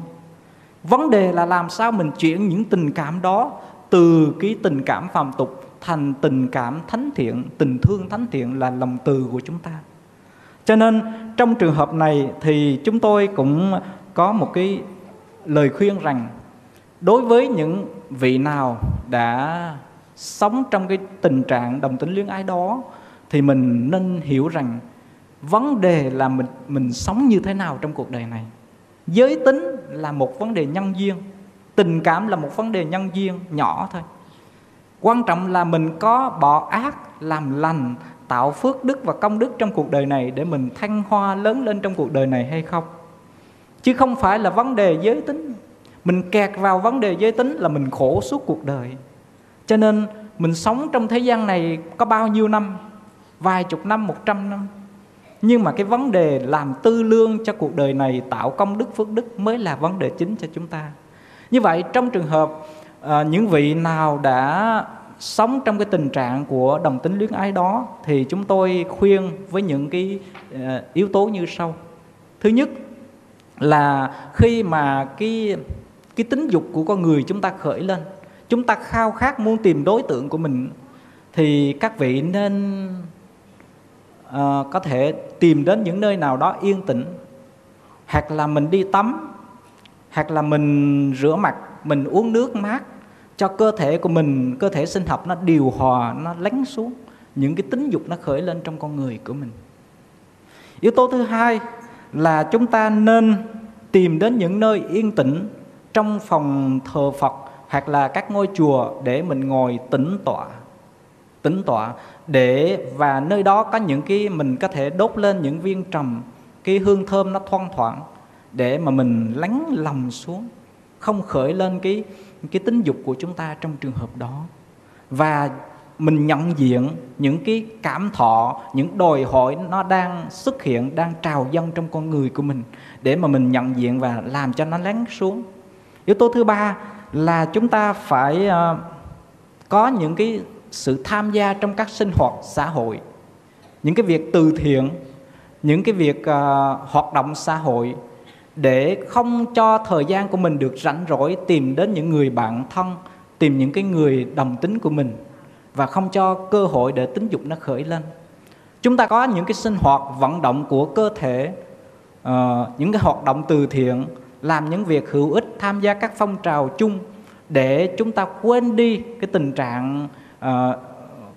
Vấn đề là làm sao mình chuyển những tình cảm đó từ cái tình cảm phàm tục thành tình cảm thánh thiện, tình thương thánh thiện là lòng từ của chúng ta. Cho nên trong trường hợp này thì chúng tôi cũng có một cái lời khuyên rằng, đối với những vị nào đã sống trong cái tình trạng đồng tính luyến ái đó, thì mình nên hiểu rằng vấn đề là mình sống như thế nào trong cuộc đời này. Giới tính là một vấn đề nhân duyên, tình cảm là một vấn đề nhân duyên nhỏ thôi. Quan trọng là mình có bỏ ác, làm lành, tạo phước đức và công đức trong cuộc đời này để mình thăng hoa lớn lên trong cuộc đời này hay không. Chứ không phải là vấn đề giới tính. Mình kẹt vào vấn đề giới tính là mình khổ suốt cuộc đời. Cho nên mình sống trong thế gian này có bao nhiêu năm, vài chục năm, 100 năm. Nhưng mà cái vấn đề làm tư lương cho cuộc đời này, tạo công đức, phước đức mới là vấn đề chính cho chúng ta. Như vậy trong trường hợp những vị nào đã sống trong cái tình trạng của đồng tính luyến ái đó, thì chúng tôi khuyên với những cái yếu tố như sau. Thứ nhất là khi mà cái tính dục của con người chúng ta khởi lên, chúng ta khao khát muốn tìm đối tượng của mình, thì các vị nên có thể tìm đến những nơi nào đó yên tĩnh. Hoặc là mình đi tắm, hoặc là mình rửa mặt, mình uống nước mát cho cơ thể của mình, cơ thể sinh học nó điều hòa, nó lắng xuống những cái tính dục nó khởi lên trong con người của mình. Yếu tố thứ hai là chúng ta nên tìm đến những nơi yên tĩnh trong phòng thờ Phật hoặc là các ngôi chùa để mình ngồi tĩnh tọa để, và nơi đó có những cái mình có thể đốt lên những viên trầm, cái hương thơm nó thoang thoảng để mà mình lắng lòng xuống, không khởi lên cái tính dục của chúng ta trong trường hợp đó. Và mình nhận diện những cái cảm thọ, những đòi hỏi nó đang xuất hiện, đang trào dâng trong con người của mình, để mà mình nhận diện và làm cho nó lắng xuống. Yếu tố thứ ba là chúng ta phải có những cái sự tham gia trong các sinh hoạt xã hội, những cái việc từ thiện, những cái việc hoạt động xã hội, để không cho thời gian của mình được rảnh rỗi tìm đến những người bạn thân, tìm những cái người đồng tính của mình, và không cho cơ hội để tính dục nó khởi lên. Chúng ta có những cái sinh hoạt vận động của cơ thể, những cái hoạt động từ thiện, làm những việc hữu ích, tham gia các phong trào chung để chúng ta quên đi cái tình trạng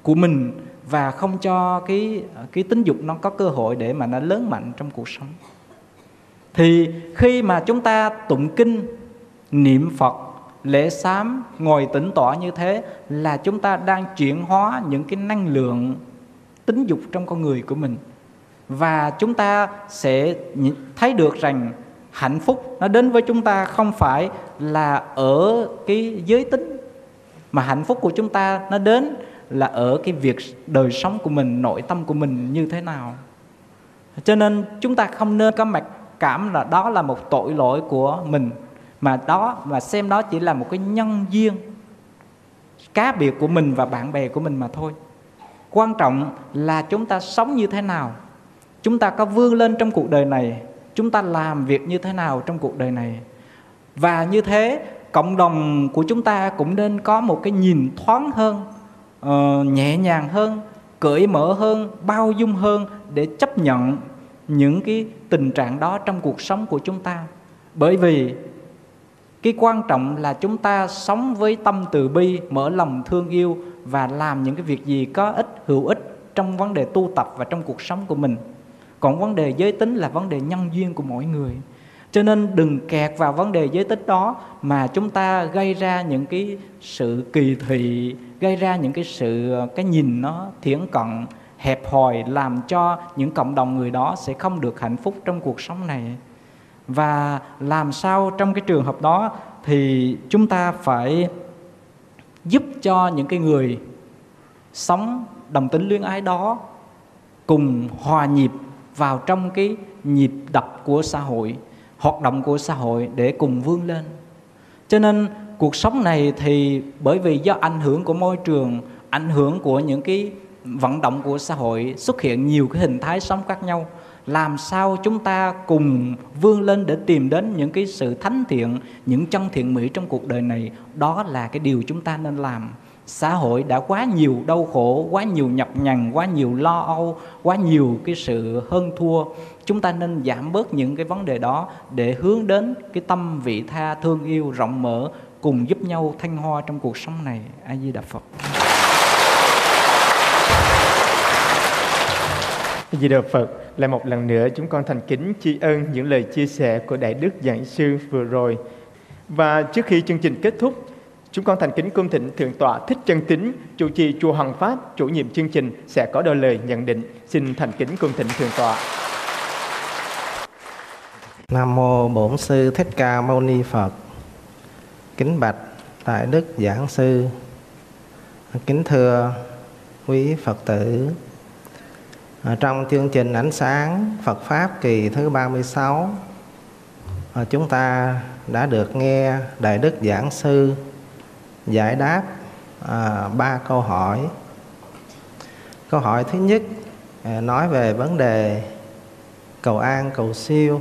của mình, và không cho cái tính dục nó có cơ hội để mà nó lớn mạnh trong cuộc sống. Thì khi mà chúng ta tụng kinh, niệm Phật, lễ sám, ngồi tĩnh tọa như thế là chúng ta đang chuyển hóa những cái năng lượng tính dục trong con người của mình. Và chúng ta sẽ thấy được rằng hạnh phúc nó đến với chúng ta không phải là ở cái giới tính, mà hạnh phúc của chúng ta nó đến là ở cái việc đời sống của mình, nội tâm của mình như thế nào. Cho nên chúng ta không nên có mặc cảm là đó là một tội lỗi của mình, mà xem đó chỉ là một cái nhân duyên cá biệt của mình và bạn bè của mình mà thôi. Quan trọng là chúng ta sống như thế nào, chúng ta có vươn lên trong cuộc đời này, chúng ta làm việc như thế nào trong cuộc đời này. Và như thế cộng đồng của chúng ta cũng nên có một cái nhìn thoáng hơn, nhẹ nhàng hơn, cởi mở hơn, bao dung hơn để chấp nhận những cái tình trạng đó trong cuộc sống của chúng ta. Bởi vì cái quan trọng là chúng ta sống với tâm từ bi, mở lòng thương yêu và làm những cái việc gì có ích, hữu ích trong vấn đề tu tập và trong cuộc sống của mình. Còn vấn đề giới tính là vấn đề nhân duyên của mỗi người. Cho nên đừng kẹt vào vấn đề giới tính đó mà chúng ta gây ra những cái sự kỳ thị, gây ra những cái sự cái nhìn nó thiển cận, hẹp hòi, làm cho những cộng đồng người đó sẽ không được hạnh phúc trong cuộc sống này. Và làm sao trong cái trường hợp đó thì chúng ta phải giúp cho những cái người sống đồng tính luyến ái đó cùng hòa nhịp vào trong cái nhịp đập của xã hội, hoạt động của xã hội để cùng vươn lên. Cho nên cuộc sống này thì bởi vì do ảnh hưởng của môi trường, ảnh hưởng của những cái vận động của xã hội, xuất hiện nhiều cái hình thái sống khác nhau. Làm sao chúng ta cùng vươn lên để tìm đến những cái sự thánh thiện, những chân thiện mỹ trong cuộc đời này, đó là cái điều chúng ta nên làm. Xã hội đã quá nhiều đau khổ, quá nhiều nhọc nhằn, quá nhiều lo âu, quá nhiều cái sự hơn thua. Chúng ta nên giảm bớt những cái vấn đề đó để hướng đến cái tâm vị tha, thương yêu, rộng mở, cùng giúp nhau thanh hoa trong cuộc sống này. A Di Đà Phật. A Di Đà Phật, lại một lần nữa chúng con thành kính tri ân những lời chia sẻ của Đại Đức Giảng Sư vừa rồi. Và trước khi chương trình kết thúc, chúng con thành kính cung thỉnh Thượng tọa Thích Chân Tính, Chủ trì Chùa Hằng Pháp, chủ nhiệm chương trình sẽ có đôi lời nhận định. Xin thành kính cung thỉnh Thượng tọa. Nam mô Bổn Sư Thích Ca Mâu Ni Phật. Kính bạch Đại Đức Giảng Sư, kính thưa quý Phật tử. Trong chương trình Ánh sáng Phật Pháp kỳ thứ 36, chúng ta đã được nghe Đại Đức Giảng Sư giải đáp ba câu hỏi. Câu hỏi thứ nhất nói về vấn đề cầu an, cầu siêu.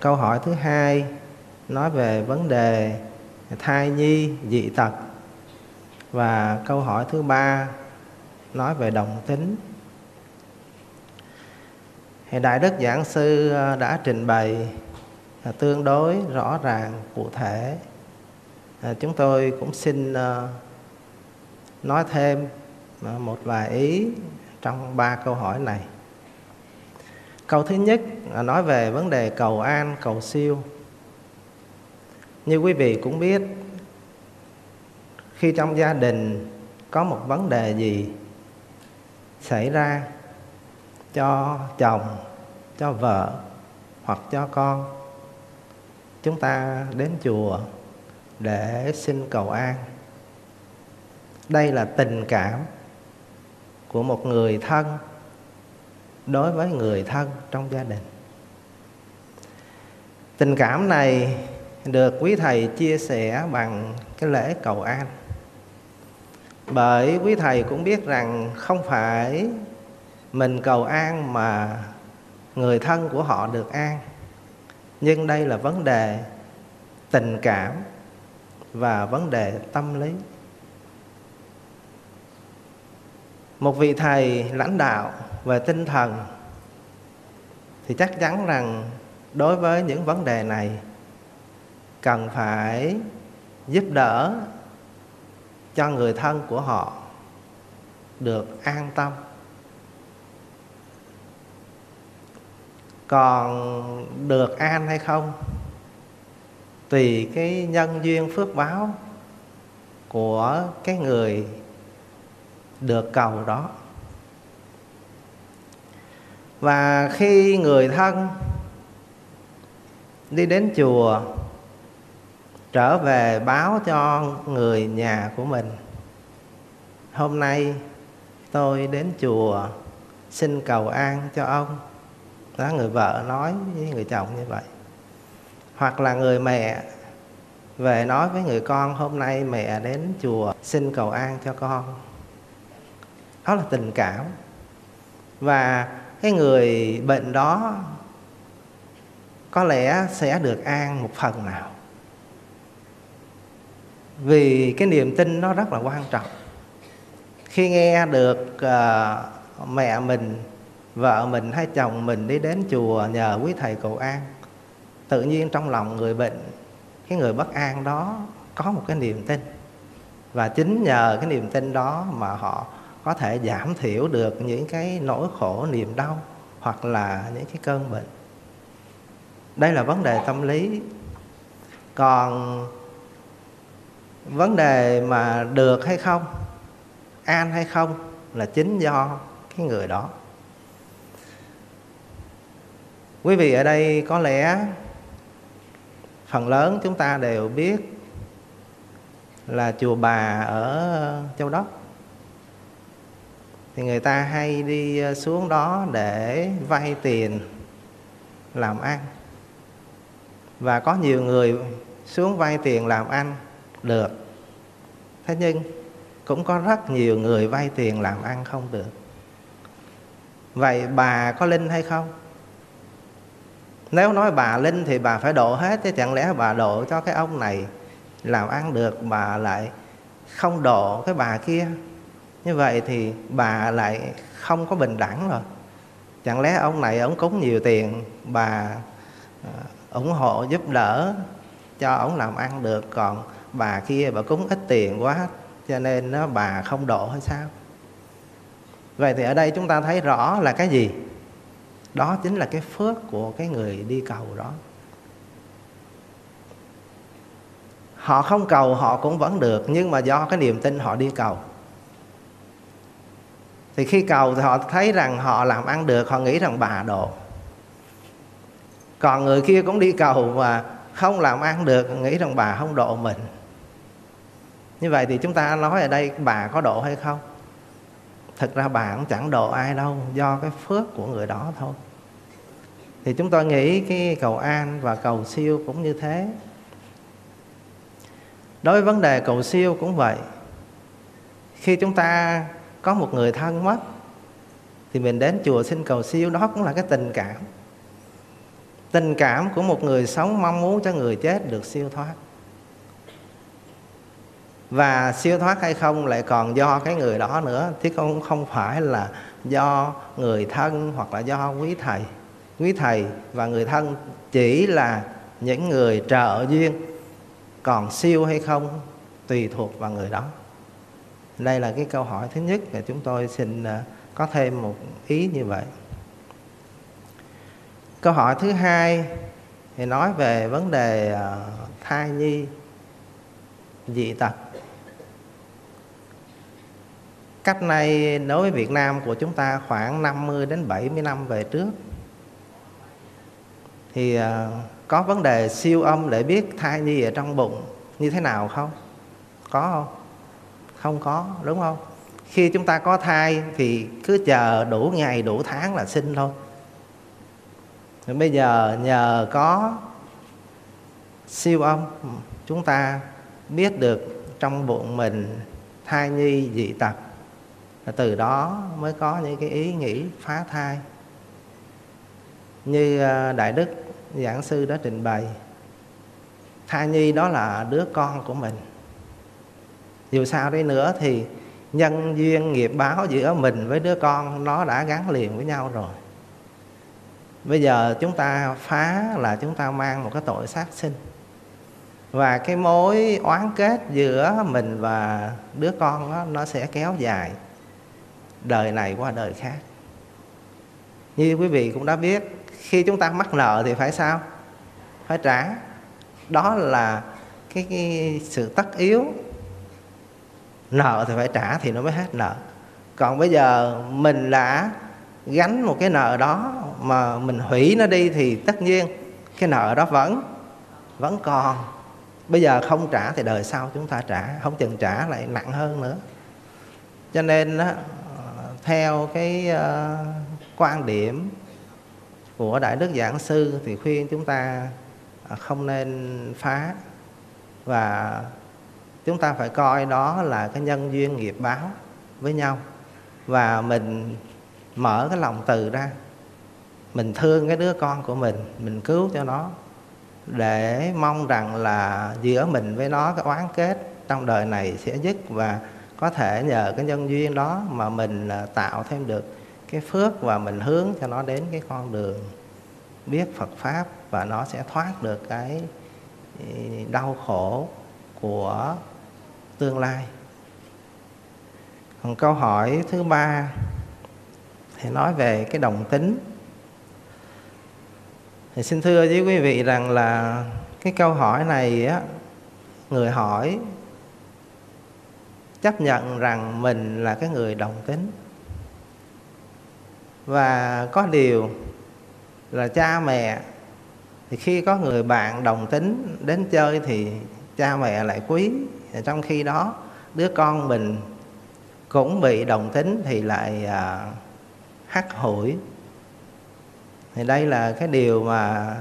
Câu hỏi thứ hai nói về vấn đề thai nhi, dị tật. Và câu hỏi thứ ba nói về đồng tính. Đại Đức Giảng Sư đã trình bày tương đối rõ ràng, cụ thể. Chúng tôi cũng xin nói thêm một vài ý trong ba câu hỏi này. Câu thứ nhất nói về vấn đề cầu an, cầu siêu. Như quý vị cũng biết, khi trong gia đình có một vấn đề gì xảy ra cho chồng, cho vợ hoặc cho con, chúng ta đến chùa để xin cầu an. Đây là tình cảm của một người thân đối với người thân trong gia đình. Tình cảm này được quý thầy chia sẻ bằng cái lễ cầu an. Bởi quý thầy cũng biết rằng không phải mình cầu an mà người thân của họ được an. Nhưng đây là vấn đề tình cảm và vấn đề tâm lý. Một vị thầy lãnh đạo về tinh thần thì chắc chắn rằng đối với những vấn đề này cần phải giúp đỡ cho người thân của họ được an tâm. Còn được an hay không tùy cái nhân duyên phước báo của cái người được cầu đó. Và khi người thân đi đến chùa trở về báo cho người nhà của mình: hôm nay tôi đến chùa xin cầu an cho ông. Đó, người vợ nói với người chồng như vậy. Hoặc là người mẹ về nói với người con: hôm nay mẹ đến chùa xin cầu an cho con. Đó là tình cảm. Và cái người bệnh đó có lẽ sẽ được an một phần nào, vì cái niềm tin nó rất là quan trọng. Khi nghe được mẹ mình, vợ mình hay chồng mình đi đến chùa nhờ quý thầy cầu an, tự nhiên trong lòng người bệnh, cái người bất an đó có một cái niềm tin. Và chính nhờ cái niềm tin đó mà họ có thể giảm thiểu được những cái nỗi khổ niềm đau hoặc là những cái cơn bệnh. Đây là vấn đề tâm lý. Còn vấn đề mà được hay không, an hay không là chính do cái người đó. Quý vị ở đây có lẽ phần lớn chúng ta đều biết là chùa Bà ở Châu Đốc. Thì người ta hay đi xuống đó để vay tiền làm ăn. Và có nhiều người xuống vay tiền làm ăn được. Thế nhưng cũng có rất nhiều người vay tiền làm ăn không được. Vậy bà có linh hay không? Nếu nói bà linh thì bà phải độ hết, chứ chẳng lẽ bà độ cho cái ông này làm ăn được, bà lại không độ cái bà kia. Như vậy thì bà lại không có bình đẳng rồi. Chẳng lẽ ông này ông cúng nhiều tiền, bà ủng hộ giúp đỡ cho ông làm ăn được, còn bà kia bà cúng ít tiền quá cho nên bà không độ hay sao? Vậy thì ở đây chúng ta thấy rõ là cái gì? Đó chính là cái phước của cái người đi cầu đó. Họ không cầu họ cũng vẫn được, nhưng mà do cái niềm tin họ đi cầu. Thì khi cầu thì họ thấy rằng họ làm ăn được, họ nghĩ rằng bà độ. Còn người kia cũng đi cầu mà không làm ăn được, nghĩ rằng bà không độ mình. Như vậy thì chúng ta nói ở đây bà có độ hay không? Thực ra bà cũng chẳng độ ai đâu, do cái phước của người đó thôi. Thì chúng tôi nghĩ cái cầu an và cầu siêu cũng như thế. Đối với vấn đề cầu siêu cũng vậy. Khi chúng ta có một người thân mất thì mình đến chùa xin cầu siêu, đó cũng là cái tình cảm. Tình cảm của một người sống mong muốn cho người chết được siêu thoát. Và siêu thoát hay không lại còn do cái người đó nữa, chứ không phải là do người thân hoặc là do quý thầy. Quý thầy và người thân chỉ là những người trợ duyên, còn siêu hay không tùy thuộc vào người đó. Đây là cái câu hỏi thứ nhất, và chúng tôi xin có thêm một ý như vậy. Câu hỏi thứ hai thì nói về vấn đề thai nhi, dị tật. Cách này đối với Việt Nam của chúng ta khoảng 50 đến 70 năm về trước thì có vấn đề siêu âm để biết thai nhi ở trong bụng như thế nào không? Có không? Không có, đúng không? Khi chúng ta có thai thì cứ chờ đủ ngày đủ tháng là sinh thôi. Rồi bây giờ nhờ có siêu âm, chúng ta biết được trong bụng mình thai nhi dị tật. Từ đó mới có những cái ý nghĩ phá thai như Đại Đức Giảng Sư đã trình bày. Thai nhi đó là đứa con của mình. Dù sao đi nữa thì nhân duyên nghiệp báo giữa mình với đứa con nó đã gắn liền với nhau rồi. Bây giờ chúng ta phá là chúng ta mang một cái tội sát sinh. Và cái mối oán kết giữa mình và đứa con đó, nó sẽ kéo dài đời này qua đời khác. Như quý vị cũng đã biết, khi chúng ta mắc nợ thì phải sao? Phải trả. Đó là cái sự tất yếu. Nợ thì phải trả thì nó mới hết nợ. Còn bây giờ mình đã gánh một cái nợ đó mà mình hủy nó đi thì tất nhiên cái nợ đó vẫn còn. Bây giờ không trả thì đời sau chúng ta trả, không chừng trả lại nặng hơn nữa. Cho nên theo cái quan điểm của Đại Đức Giảng Sư thì khuyên chúng ta không nên phá, và chúng ta phải coi đó là cái nhân duyên nghiệp báo với nhau. Và mình mở cái lòng từ ra, mình thương cái đứa con của mình cứu cho nó, để mong rằng là giữa mình với nó cái oán kết trong đời này sẽ dứt, và có thể nhờ cái nhân duyên đó mà mình tạo thêm được cái phước, và mình hướng cho nó đến cái con đường biết Phật Pháp, và nó sẽ thoát được cái đau khổ của tương lai. Còn câu hỏi thứ ba thì nói về cái đồng tính. Thì xin thưa với quý vị rằng là cái câu hỏi này á, người hỏi chấp nhận rằng mình là cái người đồng tính. Và có điều là cha mẹ thì khi có người bạn đồng tính đến chơi thì cha mẹ lại quý, trong khi đó đứa con mình cũng bị đồng tính thì lại hắt hủi. Thì đây là cái điều mà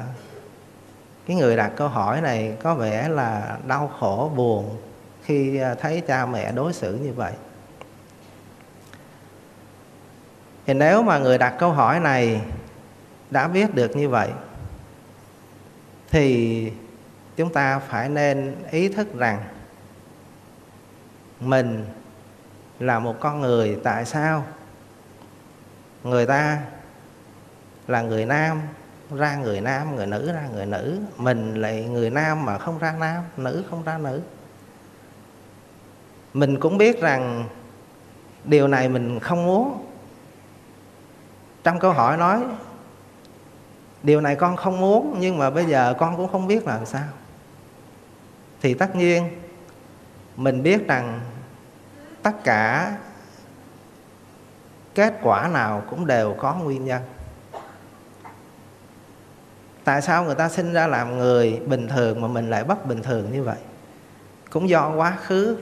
cái người đặt câu hỏi này có vẻ là đau khổ buồn khi thấy cha mẹ đối xử như vậy. Thì nếu mà người đặt câu hỏi này đã biết được như vậy thì chúng ta phải nên ý thức rằng mình là một con người. Tại sao người ta là người nam ra người nam, người nữ ra người nữ, mình lại người nam mà không ra nam, nữ không ra nữ? Mình cũng biết rằng điều này mình không muốn. Trong câu hỏi nói điều này con không muốn, nhưng mà bây giờ con cũng không biết làm sao. Thì tất nhiên mình biết rằng tất cả kết quả nào cũng đều có nguyên nhân. Tại sao người ta sinh ra làm người bình thường mà mình lại bất bình thường như vậy? Cũng do quá khứ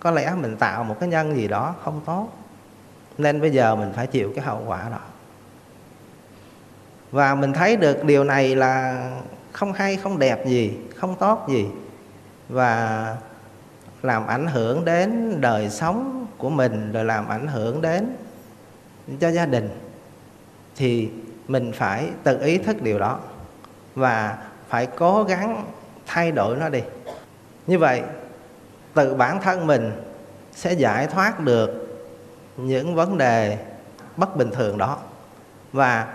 có lẽ mình tạo một cái nhân gì đó không tốt, nên bây giờ mình phải chịu cái hậu quả đó. Và mình thấy được điều này là không hay, không đẹp gì, không tốt gì, và làm ảnh hưởng đến đời sống của mình, rồi làm ảnh hưởng đến cho gia đình. Thì mình phải tự ý thức điều đó và phải cố gắng thay đổi nó đi. Như vậy tự bản thân mình sẽ giải thoát được những vấn đề bất bình thường đó, và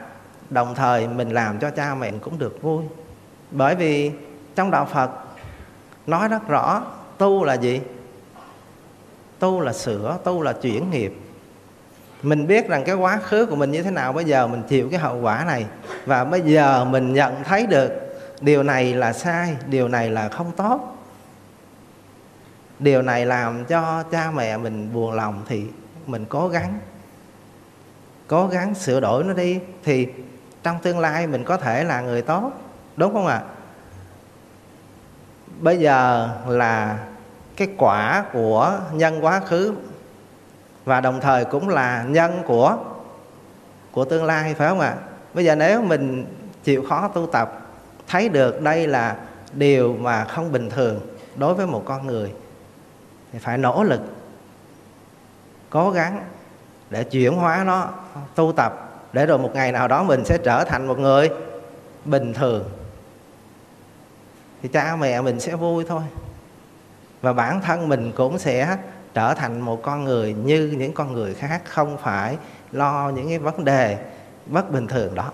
đồng thời mình làm cho cha mẹ cũng được vui. Bởi vì trong Đạo Phật nói rất rõ, tu là gì? Tu là sửa, tu là chuyển nghiệp. Mình biết rằng cái quá khứ của mình như thế nào, bây giờ mình chịu cái hậu quả này, và bây giờ mình nhận thấy được điều này là sai, điều này là không tốt, điều này làm cho cha mẹ mình buồn lòng, thì mình cố gắng sửa đổi nó đi, thì trong tương lai mình có thể là người tốt, đúng không ạ? Bây giờ là cái quả của nhân quá khứ, và đồng thời cũng là nhân của tương lai, phải không ạ? Bây giờ nếu mình chịu khó tu tập, thấy được đây là điều mà không bình thường đối với một con người, thì phải nỗ lực cố gắng để chuyển hóa nó, tu tập, để rồi một ngày nào đó mình sẽ trở thành một người bình thường, thì cha mẹ mình sẽ vui thôi, và bản thân mình cũng sẽ trở thành một con người như những con người khác, không phải lo những cái vấn đề bất bình thường đó.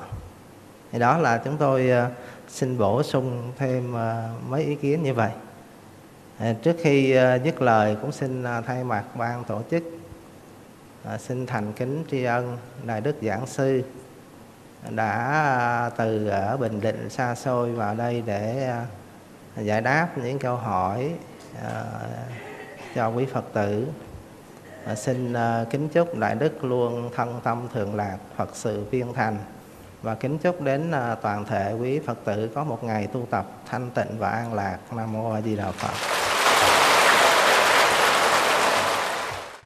Thì đó là chúng tôi xin bổ sung thêm mấy ý kiến như vậy. Trước khi dứt lời cũng xin thay mặt ban tổ chức xin thành kính tri ân Đại Đức Giảng Sư đã từ ở Bình Định xa xôi vào đây để giải đáp những câu hỏi cho quý Phật tử. Xin kính chúc Đại Đức luôn thân tâm thường lạc, Phật sự viên thành, và kính chúc đến toàn thể quý Phật tử có một ngày tu tập thanh tịnh và an lạc. Nam Mô A Di Đà Phật.